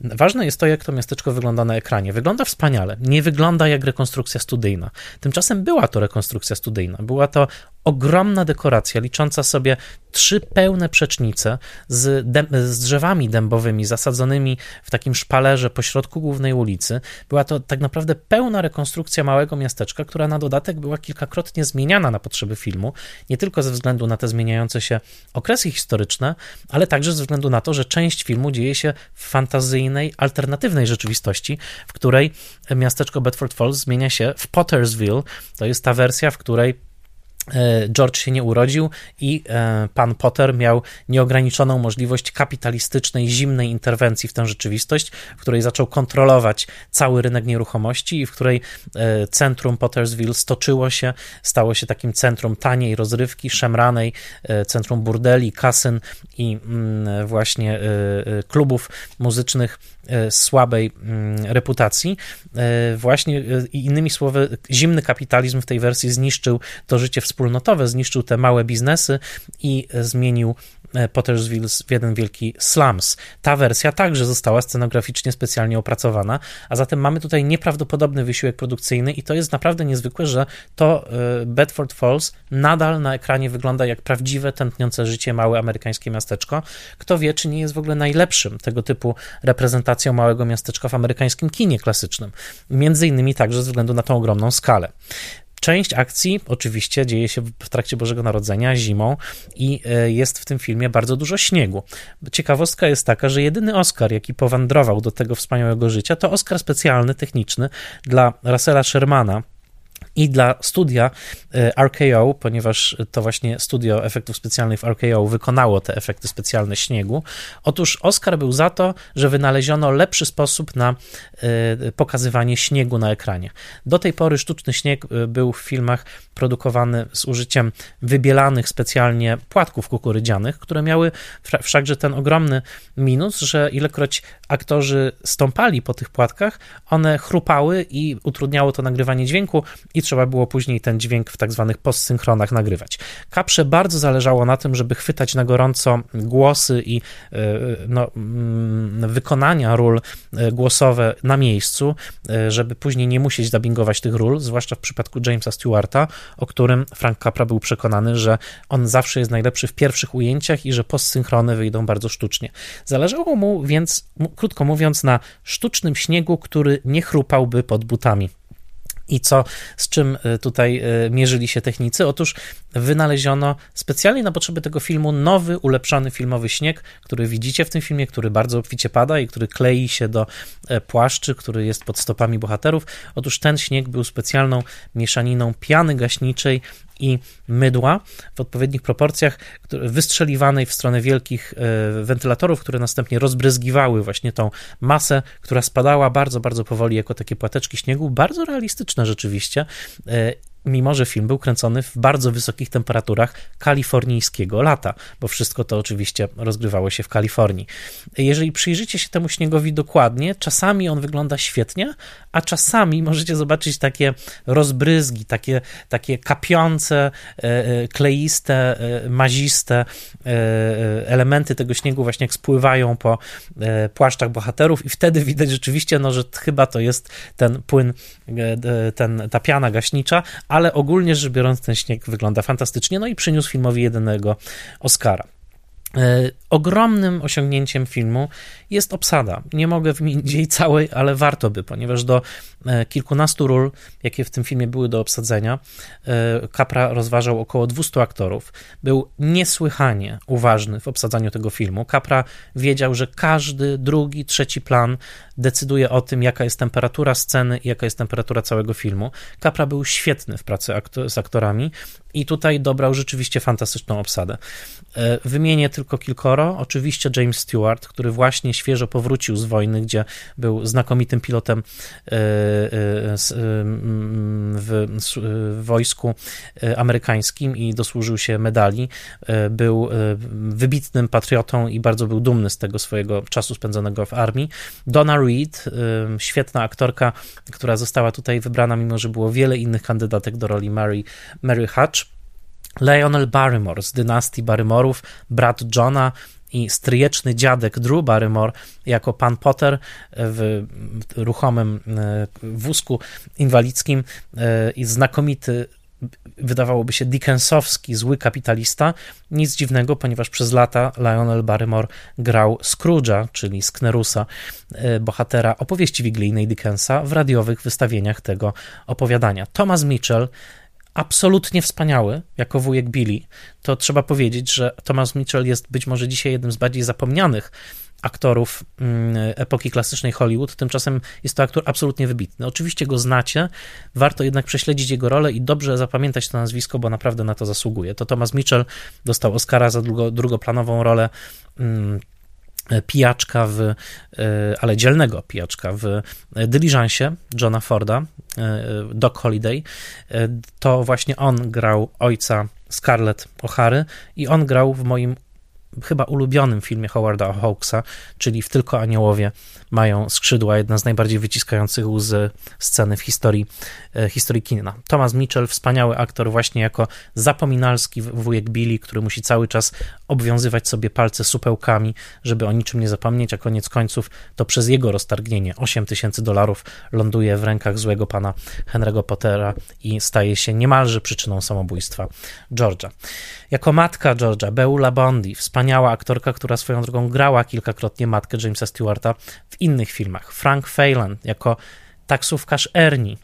Ważne jest to, jak to miasteczko wygląda na ekranie. Wygląda wspaniale, nie wygląda jak rekonstrukcja studyjna. Tymczasem była to rekonstrukcja studyjna. Była to ogromna dekoracja licząca sobie 3 pełne przecznice z drzewami dębowymi zasadzonymi w takim szpalerze pośrodku głównej ulicy. Była to tak naprawdę pełna rekonstrukcja małego miasteczka, która na dodatek była kilkakrotnie zmieniana na potrzeby filmu, nie tylko ze względu na te zmieniające się okresy historyczne, ale także ze względu na to, że część filmu dzieje się w fantazyjnej, alternatywnej rzeczywistości, w której miasteczko Bedford Falls zmienia się w Pottersville. To jest ta wersja, w której George się nie urodził i pan Potter miał nieograniczoną możliwość kapitalistycznej, zimnej interwencji w tę rzeczywistość, w której zaczął kontrolować cały rynek nieruchomości i w której centrum Pottersville stoczyło się, stało się takim centrum taniej rozrywki, szemranej, centrum burdeli, kasyn i właśnie klubów muzycznych, słabej reputacji. Właśnie i innymi słowy, zimny kapitalizm w tej wersji zniszczył to życie wspólnotowe, zniszczył te małe biznesy i zmienił Pottersville w jeden wielki slums. Ta wersja także została scenograficznie specjalnie opracowana, a zatem mamy tutaj nieprawdopodobny wysiłek produkcyjny i to jest naprawdę niezwykłe, że to Bedford Falls nadal na ekranie wygląda jak prawdziwe, tętniące życie małe amerykańskie miasteczko. Kto wie, czy nie jest w ogóle najlepszym tego typu reprezentacją małego miasteczka w amerykańskim kinie klasycznym. Między innymi także ze względu na tą ogromną skalę. Część akcji oczywiście dzieje się w trakcie Bożego Narodzenia, zimą i jest w tym filmie bardzo dużo śniegu. Ciekawostka jest taka, że jedyny Oscar, jaki powędrował do tego wspaniałego życia, to Oscar specjalny, techniczny dla Russella Shermana i dla studia RKO, ponieważ to właśnie studio efektów specjalnych w RKO wykonało te efekty specjalne śniegu. Otóż Oscar był za to, że wynaleziono lepszy sposób na pokazywanie śniegu na ekranie. Do tej pory sztuczny śnieg był w filmach produkowany z użyciem wybielanych specjalnie płatków kukurydzianych, które miały wszakże ten ogromny minus, że ilekroć aktorzy stąpali po tych płatkach, one chrupały i utrudniało to nagrywanie dźwięku i trzeba było później ten dźwięk w tak zwanych postsynchronach nagrywać. Caprze bardzo zależało na tym, żeby chwytać na gorąco głosy i wykonania ról głosowe na miejscu, żeby później nie musieć dubbingować tych ról, zwłaszcza w przypadku Jamesa Stewarta, o którym Frank Capra był przekonany, że on zawsze jest najlepszy w pierwszych ujęciach i że postsynchrony wyjdą bardzo sztucznie. Zależało mu więc, krótko mówiąc, na sztucznym śniegu, który nie chrupałby pod butami. I z czym tutaj mierzyli się technicy? Otóż wynaleziono specjalnie na potrzeby tego filmu nowy, ulepszony filmowy śnieg, który widzicie w tym filmie, który bardzo obficie pada i który klei się do płaszczy, który jest pod stopami bohaterów. Otóż ten śnieg był specjalną mieszaniną piany gaśniczej i mydła w odpowiednich proporcjach, wystrzeliwanej w stronę wielkich wentylatorów, które następnie rozbryzgiwały właśnie tą masę, która spadała bardzo, bardzo powoli jako takie płateczki śniegu, bardzo realistyczne rzeczywiście, mimo że film był kręcony w bardzo wysokich temperaturach kalifornijskiego lata, bo wszystko to oczywiście rozgrywało się w Kalifornii. Jeżeli przyjrzycie się temu śniegowi dokładnie, czasami on wygląda świetnie, a czasami możecie zobaczyć takie rozbryzgi, takie kapiące, kleiste, maziste elementy tego śniegu właśnie jak spływają po płaszczach bohaterów i wtedy widać rzeczywiście, że chyba to jest ten płyn, ta piana gaśnicza, ale ogólnie rzecz biorąc ten śnieg wygląda fantastycznie, i przyniósł filmowi jedynego Oscara. Ogromnym osiągnięciem filmu jest obsada. Nie mogę wymienić jej całej, ale warto by, ponieważ do kilkunastu ról, jakie w tym filmie były do obsadzenia, Capra rozważał około 200 aktorów. Był niesłychanie uważny w obsadzaniu tego filmu. Capra wiedział, że każdy drugi, trzeci plan decyduje o tym, jaka jest temperatura sceny i jaka jest temperatura całego filmu. Capra był świetny w pracy z aktorami i tutaj dobrał rzeczywiście fantastyczną obsadę. Wymienię tylko kilkoro. Oczywiście James Stewart, który właśnie świeżo powrócił z wojny, gdzie był znakomitym pilotem w wojsku amerykańskim i dosłużył się medali. Był wybitnym patriotą i bardzo był dumny z tego swojego czasu spędzonego w armii. Donna Reed, świetna aktorka, która została tutaj wybrana, mimo że było wiele innych kandydatek do roli Mary Hatch. Lionel Barrymore z dynastii Barrymorów, brat Johna i stryjeczny dziadek Drew Barrymore jako pan Potter w ruchomym wózku inwalidzkim i znakomity, wydawałoby się dickensowski, zły kapitalista. Nic dziwnego, ponieważ przez lata Lionel Barrymore grał Scrooge'a, czyli Sknerusa, bohatera opowieści wigilijnej Dickensa w radiowych wystawieniach tego opowiadania. Thomas Mitchell, absolutnie wspaniały jako wujek Billy, to trzeba powiedzieć, że Thomas Mitchell jest być może dzisiaj jednym z bardziej zapomnianych aktorów epoki klasycznej Hollywood, tymczasem jest to aktor absolutnie wybitny. Oczywiście go znacie, warto jednak prześledzić jego rolę i dobrze zapamiętać to nazwisko, bo naprawdę na to zasługuje. To Thomas Mitchell dostał Oscara za drugoplanową rolę pijaczka ale dzielnego pijaczka w Dyliżansie Johna Forda, Doc Holliday. To właśnie on grał ojca Scarlett O'Hary i on grał w moim chyba ulubionym filmie Howarda Hawksa, czyli w Tylko aniołowie mają skrzydła, jedna z najbardziej wyciskających łzy sceny w historii kina. Thomas Mitchell, wspaniały aktor właśnie jako zapominalski wujek Billy, który musi cały czas obwiązywać sobie palce supełkami, żeby o niczym nie zapomnieć, a koniec końców to przez jego roztargnienie $8,000 ląduje w rękach złego pana Henry'ego Pottera i staje się niemalże przyczyną samobójstwa George'a. Jako matka George'a, Beula Bondi, wspaniała aktorka, która swoją drogą grała kilkakrotnie matkę Jamesa Stewarta w innych filmach. Frank Phelan jako taksówkarz Ernie,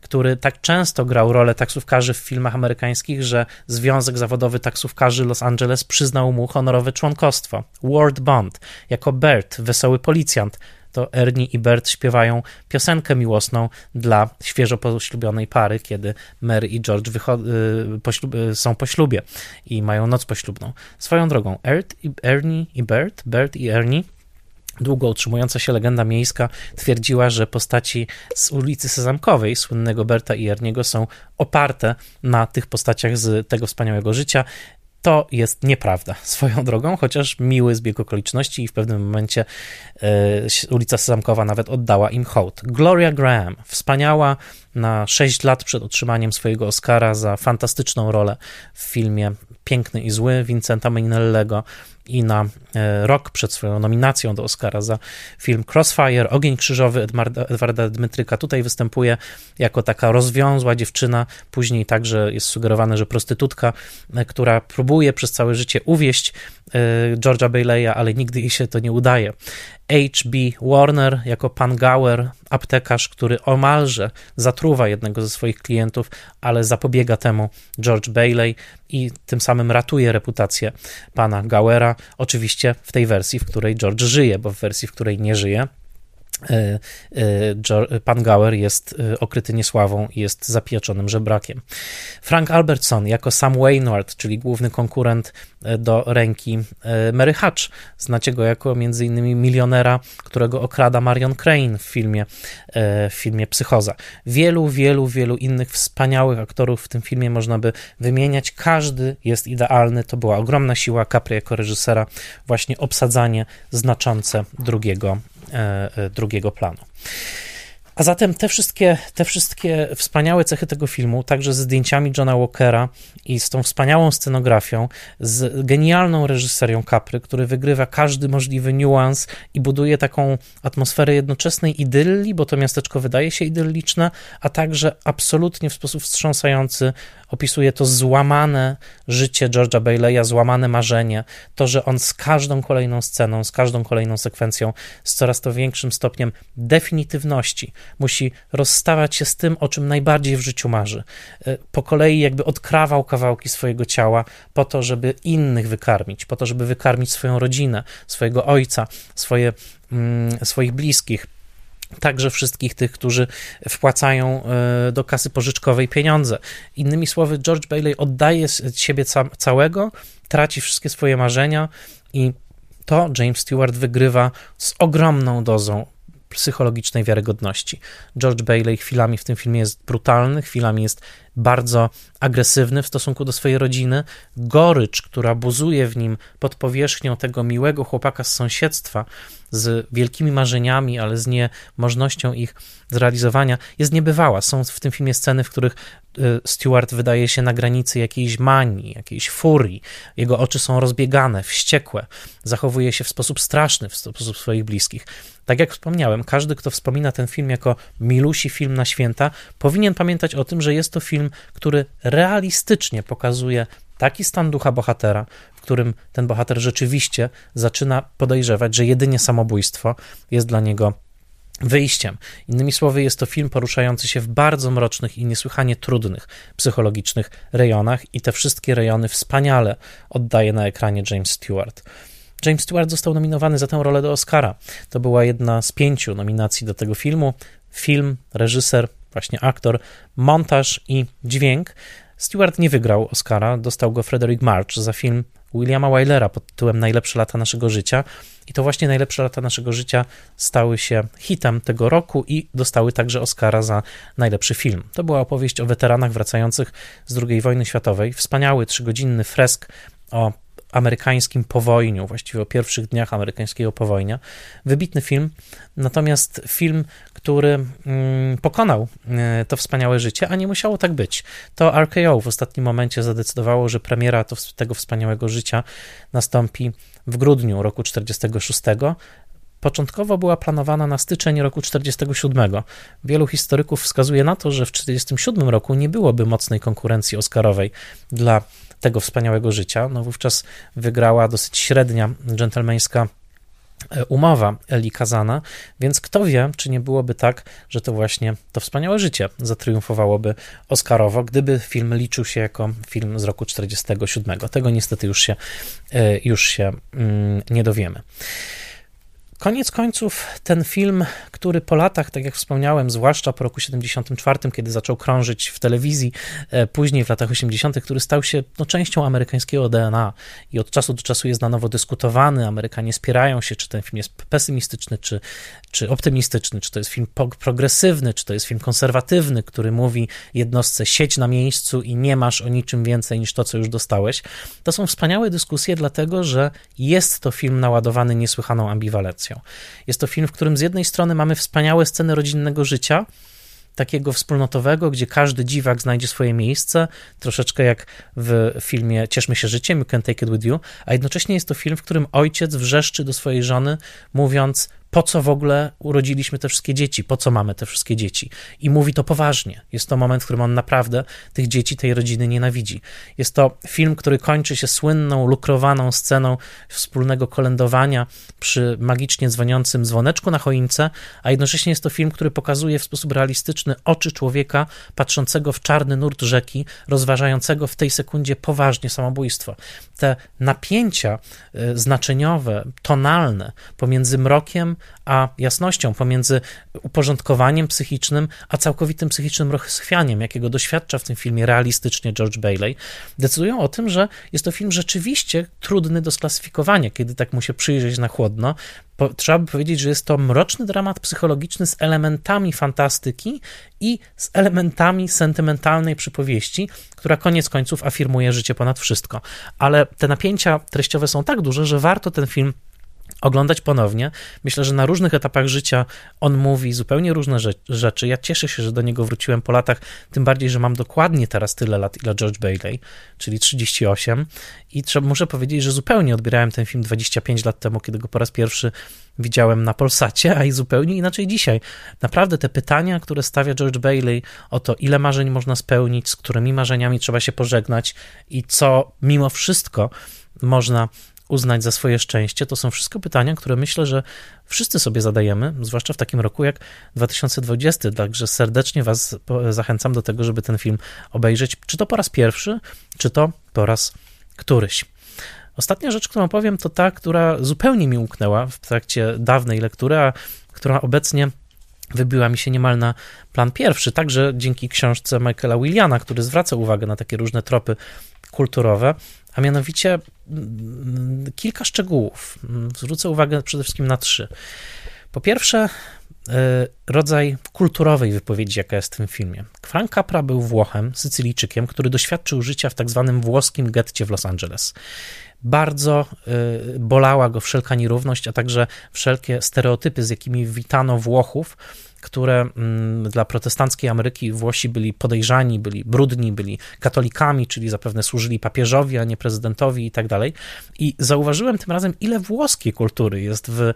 który tak często grał rolę taksówkarzy w filmach amerykańskich, że Związek Zawodowy Taksówkarzy Los Angeles przyznał mu honorowe członkostwo. Ward Bond jako Bert, wesoły policjant. To Ernie i Bert śpiewają piosenkę miłosną dla świeżo poślubionej pary, kiedy Mary i George są po ślubie i mają noc poślubną. Swoją drogą, Ernie i Bert, Bert i Ernie, długo utrzymująca się legenda miejska twierdziła, że postaci z ulicy Sezamkowej, słynnego Berta i Erniego, są oparte na tych postaciach z Tego wspaniałego życia. To jest nieprawda swoją drogą, chociaż miły zbieg okoliczności i w pewnym momencie ulica Sezamkowa nawet oddała im hołd. Gloria Graham, wspaniała na 6 lat przed otrzymaniem swojego Oscara za fantastyczną rolę w filmie Piękny i Zły Vincenta Minnellego i na rok przed swoją nominacją do Oscara za film Crossfire, Ogień krzyżowy Edwarda Dmytryka. Tutaj występuje jako taka rozwiązła dziewczyna, później także jest sugerowane, że prostytutka, która próbuje przez całe życie uwieść George'a Bailey'a, ale nigdy jej się to nie udaje. H.B. Warner jako pan Gower, aptekarz, który omalże zatruwa jednego ze swoich klientów, ale zapobiega temu George Bailey i tym samym ratuje reputację pana Gowera, oczywiście w tej wersji, w której George żyje, bo w wersji, w której nie żyje, pan Gower jest okryty niesławą i jest zapieczonym żebrakiem. Frank Albertson jako Sam Wainwright, czyli główny konkurent do ręki Mary Hatch. Znacie go jako m.in. milionera, którego okrada Marion Crane w filmie Psychoza. Wielu, wielu, wielu innych wspaniałych aktorów w tym filmie można by wymieniać. Każdy jest idealny. To była ogromna siła Capry jako reżysera, właśnie obsadzanie znaczące drugiego planu. A zatem te wszystkie wspaniałe cechy tego filmu, także z zdjęciami Johna Walkera i z tą wspaniałą scenografią, z genialną reżyserią Capry, który wygrywa każdy możliwy niuans i buduje taką atmosferę jednoczesnej idylli, bo to miasteczko wydaje się idylliczne, a także absolutnie w sposób wstrząsający opisuje to złamane życie George'a Bailey'a, złamane marzenie, to, że on z każdą kolejną sceną, z każdą kolejną sekwencją, z coraz to większym stopniem definitywności musi rozstawać się z tym, o czym najbardziej w życiu marzy. Po kolei jakby odkrawał kawałki swojego ciała po to, żeby innych wykarmić, po to, żeby wykarmić swoją rodzinę, swojego ojca, swoich bliskich, także wszystkich tych, którzy wpłacają do kasy pożyczkowej pieniądze. Innymi słowy, George Bailey oddaje z siebie całego, traci wszystkie swoje marzenia i to James Stewart wygrywa z ogromną dozą psychologicznej wiarygodności. George Bailey chwilami w tym filmie jest brutalny, chwilami jest bardzo agresywny w stosunku do swojej rodziny. Gorycz, która buzuje w nim pod powierzchnią tego miłego chłopaka z sąsiedztwa, z wielkimi marzeniami, ale z niemożnością ich zrealizowania, jest niebywała. Są w tym filmie sceny, w których Stewart wydaje się na granicy jakiejś manii, jakiejś furii. Jego oczy są rozbiegane, wściekłe. Zachowuje się w sposób straszny w stosunku swoich bliskich. Tak jak wspomniałem, każdy, kto wspomina ten film jako milusi film na święta, powinien pamiętać o tym, że jest to film, który realistycznie pokazuje taki stan ducha bohatera, w którym ten bohater rzeczywiście zaczyna podejrzewać, że jedynie samobójstwo jest dla niego wyjściem. Innymi słowy, jest to film poruszający się w bardzo mrocznych i niesłychanie trudnych psychologicznych rejonach i te wszystkie rejony wspaniale oddaje na ekranie James Stewart. James Stewart został nominowany za tę rolę do Oscara. To była jedna z 5 nominacji do tego filmu. Film, reżyser, właśnie aktor, montaż i dźwięk. Stewart nie wygrał Oscara, dostał go Frederick March za film Williama Wylera pod tytułem Najlepsze lata naszego życia. I to właśnie Najlepsze lata naszego życia stały się hitem tego roku i dostały także Oscara za najlepszy film. To była opowieść o weteranach wracających z II wojny światowej. Wspaniały 3-godzinny fresk o amerykańskim powojniu, właściwie o pierwszych dniach amerykańskiego powojnia. Wybitny film, natomiast film, który pokonał To wspaniałe życie, a nie musiało tak być. To RKO w ostatnim momencie zadecydowało, że premiera tego wspaniałego życia nastąpi w grudniu roku 1946. Początkowo była planowana na styczeń roku 1947. Wielu historyków wskazuje na to, że w 1947 roku nie byłoby mocnej konkurencji oscarowej dla tego wspaniałego życia. No wówczas wygrała dosyć średnia dżentelmeńska umowa Eli Kazana, więc kto wie, czy nie byłoby tak, że to właśnie To wspaniałe życie zatriumfowałoby oscarowo, gdyby film liczył się jako film z roku 1947. Tego niestety już się nie dowiemy. Koniec końców ten film, który po latach, tak jak wspomniałem, zwłaszcza po roku 1974, kiedy zaczął krążyć w telewizji, później w latach 80., który stał się częścią amerykańskiego DNA i od czasu do czasu jest na nowo dyskutowany, Amerykanie spierają się, czy ten film jest pesymistyczny, czy optymistyczny, czy to jest film progresywny, czy to jest film konserwatywny, który mówi jednostce siedź na miejscu i nie masz o niczym więcej niż to, co już dostałeś. To są wspaniałe dyskusje, dlatego że jest to film naładowany niesłychaną ambiwalencją. Jest to film, w którym z jednej strony mamy wspaniałe sceny rodzinnego życia, takiego wspólnotowego, gdzie każdy dziwak znajdzie swoje miejsce, troszeczkę jak w filmie Cieszmy się życiem, You Can Take It With You, a jednocześnie jest to film, w którym ojciec wrzeszczy do swojej żony, mówiąc, po co w ogóle urodziliśmy te wszystkie dzieci, po co mamy te wszystkie dzieci. I mówi to poważnie. Jest to moment, w którym on naprawdę tych dzieci, tej rodziny nienawidzi. Jest to film, który kończy się słynną, lukrowaną sceną wspólnego kolędowania przy magicznie dzwoniącym dzwoneczku na choince, a jednocześnie jest to film, który pokazuje w sposób realistyczny oczy człowieka patrzącego w czarny nurt rzeki, rozważającego w tej sekundzie poważnie samobójstwo. Te napięcia znaczeniowe, tonalne pomiędzy mrokiem a jasnością, pomiędzy uporządkowaniem psychicznym, a całkowitym psychicznym rozchwianiem, jakiego doświadcza w tym filmie realistycznie George Bailey, decydują o tym, że jest to film rzeczywiście trudny do sklasyfikowania, kiedy tak mu się przyjrzeć na chłodno. Trzeba by powiedzieć, że jest to mroczny dramat psychologiczny z elementami fantastyki i z elementami sentymentalnej przypowieści, która koniec końców afirmuje życie ponad wszystko. Ale te napięcia treściowe są tak duże, że warto ten film oglądać ponownie. Myślę, że na różnych etapach życia on mówi zupełnie różne rzeczy. Ja cieszę się, że do niego wróciłem po latach, tym bardziej, że mam dokładnie teraz tyle lat, ile George Bailey, czyli 38. I muszę powiedzieć, że zupełnie odbierałem ten film 25 lat temu, kiedy go po raz pierwszy widziałem na Polsacie, a i zupełnie inaczej dzisiaj. Naprawdę te pytania, które stawia George Bailey o to, ile marzeń można spełnić, z którymi marzeniami trzeba się pożegnać i co mimo wszystko można uznać za swoje szczęście, to są wszystko pytania, które myślę, że wszyscy sobie zadajemy, zwłaszcza w takim roku jak 2020, także serdecznie Was zachęcam do tego, żeby ten film obejrzeć, czy to po raz pierwszy, czy to po raz któryś. Ostatnia rzecz, którą powiem, to ta, która zupełnie mi umknęła w trakcie dawnej lektury, a która obecnie wybiła mi się niemal na plan pierwszy, także dzięki książce Michaela Williama, który zwraca uwagę na takie różne tropy kulturowe, a mianowicie kilka szczegółów. Zwrócę uwagę przede wszystkim na trzy. Po pierwsze, rodzaj kulturowej wypowiedzi, jaka jest w tym filmie. Frank Capra był Włochem, Sycylijczykiem, który doświadczył życia w tak zwanym włoskim getcie w Los Angeles. Bardzo bolała go wszelka nierówność, a także wszelkie stereotypy, z jakimi witano Włochów, które dla protestanckiej Ameryki Włosi byli podejrzani, byli brudni, byli katolikami, czyli zapewne służyli papieżowi, a nie prezydentowi i tak dalej. I zauważyłem tym razem, ile włoskiej kultury jest w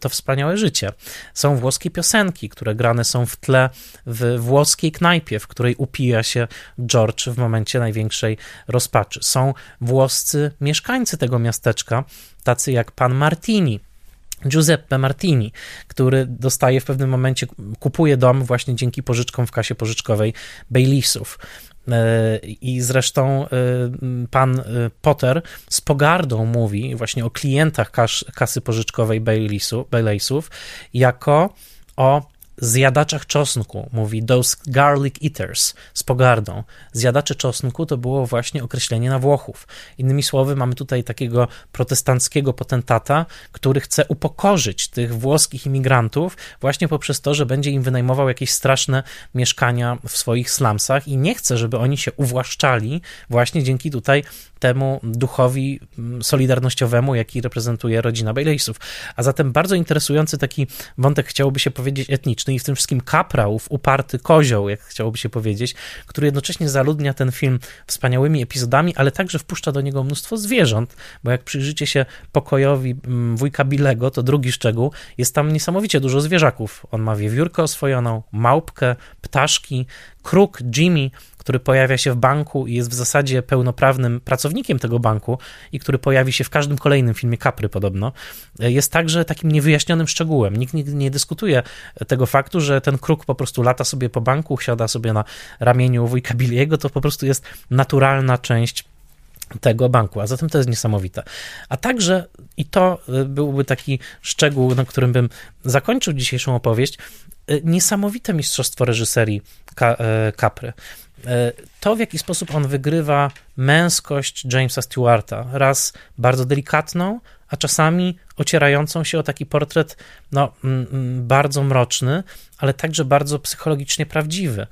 To wspaniałe życie. Są włoskie piosenki, które grane są w tle w włoskiej knajpie, w której upija się George w momencie największej rozpaczy. Są włoscy mieszkańcy tego miasteczka, tacy jak pan Martini, Giuseppe Martini, który dostaje w pewnym momencie, kupuje dom właśnie dzięki pożyczkom w kasie pożyczkowej Baileysów. I zresztą pan Potter z pogardą mówi właśnie o klientach kasy pożyczkowej Baileysów jako o zjadaczach czosnku, mówi those garlic eaters z pogardą. Zjadacze czosnku to było właśnie określenie na Włochów. Innymi słowy, mamy tutaj takiego protestanckiego potentata, który chce upokorzyć tych włoskich imigrantów właśnie poprzez to, że będzie im wynajmował jakieś straszne mieszkania w swoich slumsach i nie chce, żeby oni się uwłaszczali właśnie dzięki tutaj temu duchowi solidarnościowemu, jaki reprezentuje rodzina Bailey'sów. A zatem bardzo interesujący taki wątek, chciałoby się powiedzieć, etniczny i w tym wszystkim Capra, uparty kozioł, jak chciałoby się powiedzieć, który jednocześnie zaludnia ten film wspaniałymi epizodami, ale także wpuszcza do niego mnóstwo zwierząt, bo jak przyjrzycie się pokojowi wujka Billego, to drugi szczegół, jest tam niesamowicie dużo zwierzaków. On ma wiewiórkę oswojoną, małpkę, ptaszki, kruk, Jimmy, który pojawia się w banku i jest w zasadzie pełnoprawnym pracownikiem tego banku i który pojawi się w każdym kolejnym filmie Capry podobno, jest także takim niewyjaśnionym szczegółem. Nikt nigdy nie dyskutuje tego faktu, że ten kruk po prostu lata sobie po banku, siada sobie na ramieniu wujka Billiego, to po prostu jest naturalna część tego banku, a zatem to jest niesamowite. A także, i to byłby taki szczegół, na którym bym zakończył dzisiejszą opowieść, niesamowite mistrzostwo reżyserii Capry. To, w jaki sposób on wygrywa męskość Jamesa Stewarta, raz bardzo delikatną, a czasami ocierającą się o taki portret bardzo mroczny, ale także bardzo psychologicznie prawdziwy.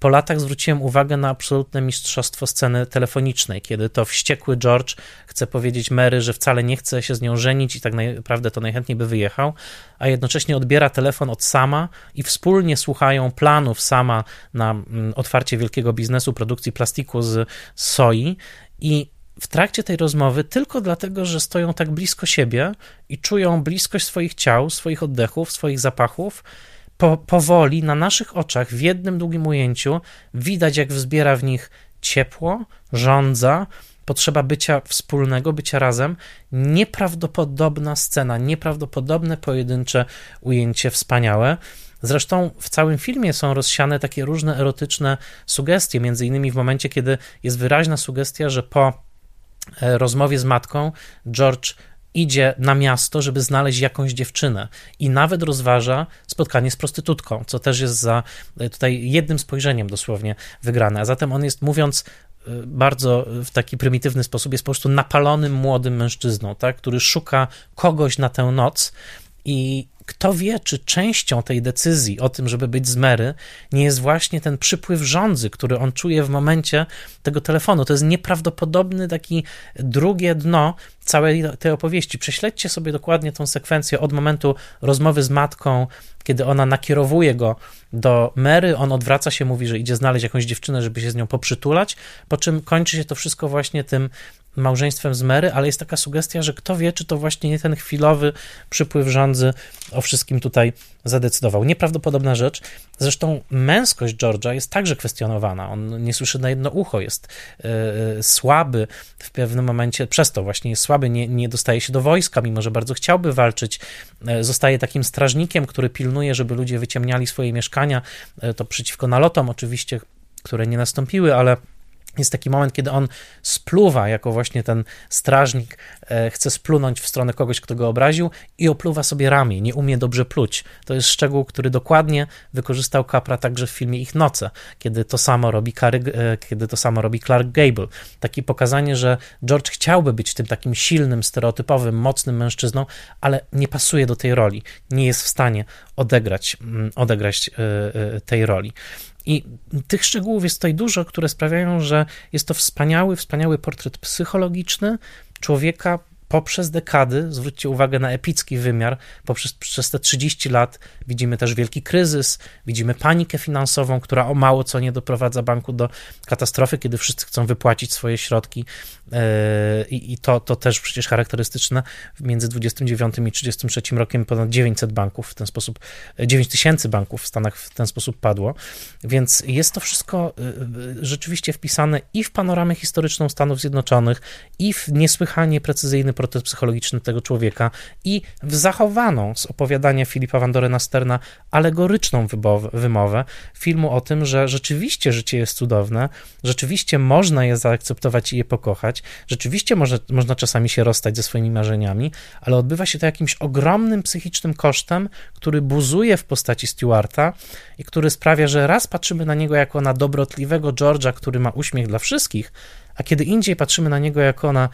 Po latach zwróciłem uwagę na absolutne mistrzostwo sceny telefonicznej, kiedy to wściekły George chce powiedzieć Mary, że wcale nie chce się z nią żenić i tak naprawdę to najchętniej by wyjechał, a jednocześnie odbiera telefon od Sama i wspólnie słuchają planów Sama na otwarcie wielkiego biznesu produkcji plastiku z soi i w trakcie tej rozmowy tylko dlatego, że stoją tak blisko siebie i czują bliskość swoich ciał, swoich oddechów, swoich zapachów, powoli na naszych oczach w jednym długim ujęciu widać, jak wzbiera w nich ciepło, żądza, potrzeba bycia wspólnego, bycia razem. Nieprawdopodobna scena, nieprawdopodobne pojedyncze ujęcie wspaniałe. Zresztą w całym filmie są rozsiane takie różne erotyczne sugestie, między innymi w momencie, kiedy jest wyraźna sugestia, że po rozmowie z matką George idzie na miasto, żeby znaleźć jakąś dziewczynę i nawet rozważa spotkanie z prostytutką, co też jest za tutaj jednym spojrzeniem dosłownie wygrane. A zatem on jest, mówiąc bardzo w taki prymitywny sposób, jest po prostu napalonym młodym mężczyzną, tak, który szuka kogoś na tę noc i kto wie, czy częścią tej decyzji o tym, żeby być z Mary, nie jest właśnie ten przypływ żądzy, który on czuje w momencie tego telefonu. To jest nieprawdopodobny taki drugie dno całej tej opowieści. Prześledźcie sobie dokładnie tą sekwencję od momentu rozmowy z matką, kiedy ona nakierowuje go do Mary, on odwraca się, mówi, że idzie znaleźć jakąś dziewczynę, żeby się z nią poprzytulać, po czym kończy się to wszystko właśnie tym małżeństwem z Mary, ale jest taka sugestia, że kto wie, czy to właśnie nie ten chwilowy przypływ żądzy o wszystkim tutaj zadecydował. Nieprawdopodobna rzecz. Zresztą męskość George'a jest także kwestionowana. On nie słyszy na jedno ucho, jest słaby w pewnym momencie, przez to właśnie jest słaby, nie dostaje się do wojska, mimo że bardzo chciałby walczyć. Zostaje takim strażnikiem, który pilnuje, żeby ludzie wyciemniali swoje mieszkania. To przeciwko nalotom oczywiście, które nie nastąpiły, ale jest taki moment, kiedy on spluwa, jako właśnie ten strażnik, chce splunąć w stronę kogoś, kto go obraził i opluwa sobie ramię, nie umie dobrze pluć. To jest szczegół, który dokładnie wykorzystał Capra także w filmie Ich noce, kiedy to samo robi Clark Gable. Takie pokazanie, że George chciałby być tym takim silnym, stereotypowym, mocnym mężczyzną, ale nie pasuje do tej roli, nie jest w stanie odegrać tej roli. I tych szczegółów jest tutaj dużo, które sprawiają, że jest to wspaniały portret psychologiczny człowieka poprzez dekady. Zwróćcie uwagę na epicki wymiar. Przez te 30 lat widzimy też wielki kryzys, widzimy panikę finansową, która o mało co nie doprowadza banku do katastrofy, kiedy wszyscy chcą wypłacić swoje środki. I to też przecież charakterystyczne. Między 29 i 33 rokiem ponad 900 banków w ten sposób, 9000 banków w Stanach w ten sposób padło. Więc jest to wszystko rzeczywiście wpisane i w panoramę historyczną Stanów Zjednoczonych, i w niesłychanie precyzyjny portret psychologiczny tego człowieka i w zachowaną z opowiadania Philipa Van Dorena Sterna alegoryczną wymowę filmu o tym, że rzeczywiście życie jest cudowne, rzeczywiście można je zaakceptować i je pokochać, rzeczywiście można czasami się rozstać ze swoimi marzeniami, ale odbywa się to jakimś ogromnym psychicznym kosztem, który buzuje w postaci Stewarta i który sprawia, że raz patrzymy na niego jako na dobrotliwego George'a, który ma uśmiech dla wszystkich, a kiedy indziej patrzymy na niego jako na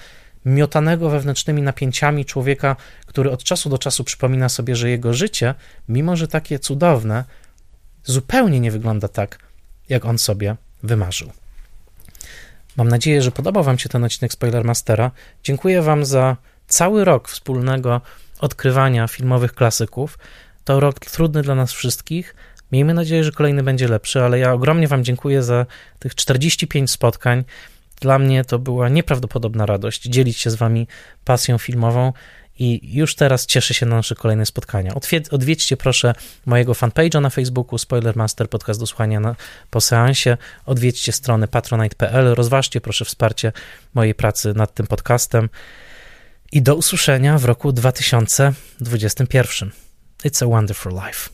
miotanego wewnętrznymi napięciami człowieka, który od czasu do czasu przypomina sobie, że jego życie, mimo że takie cudowne, zupełnie nie wygląda tak, jak on sobie wymarzył. Mam nadzieję, że podobał wam się ten odcinek Spoiler Mastera. Dziękuję wam za cały rok wspólnego odkrywania filmowych klasyków. To rok trudny dla nas wszystkich. Miejmy nadzieję, że kolejny będzie lepszy, ale ja ogromnie wam dziękuję za tych 45 spotkań. Dla mnie to była nieprawdopodobna radość dzielić się z wami pasją filmową i już teraz cieszę się na nasze kolejne spotkania. Odwiedźcie proszę mojego fanpage'a na Facebooku, Spoiler Master, podcast do słuchania po seansie. Odwiedźcie stronę patronite.pl, rozważcie proszę wsparcie mojej pracy nad tym podcastem i do usłyszenia w roku 2021. It's a Wonderful Life.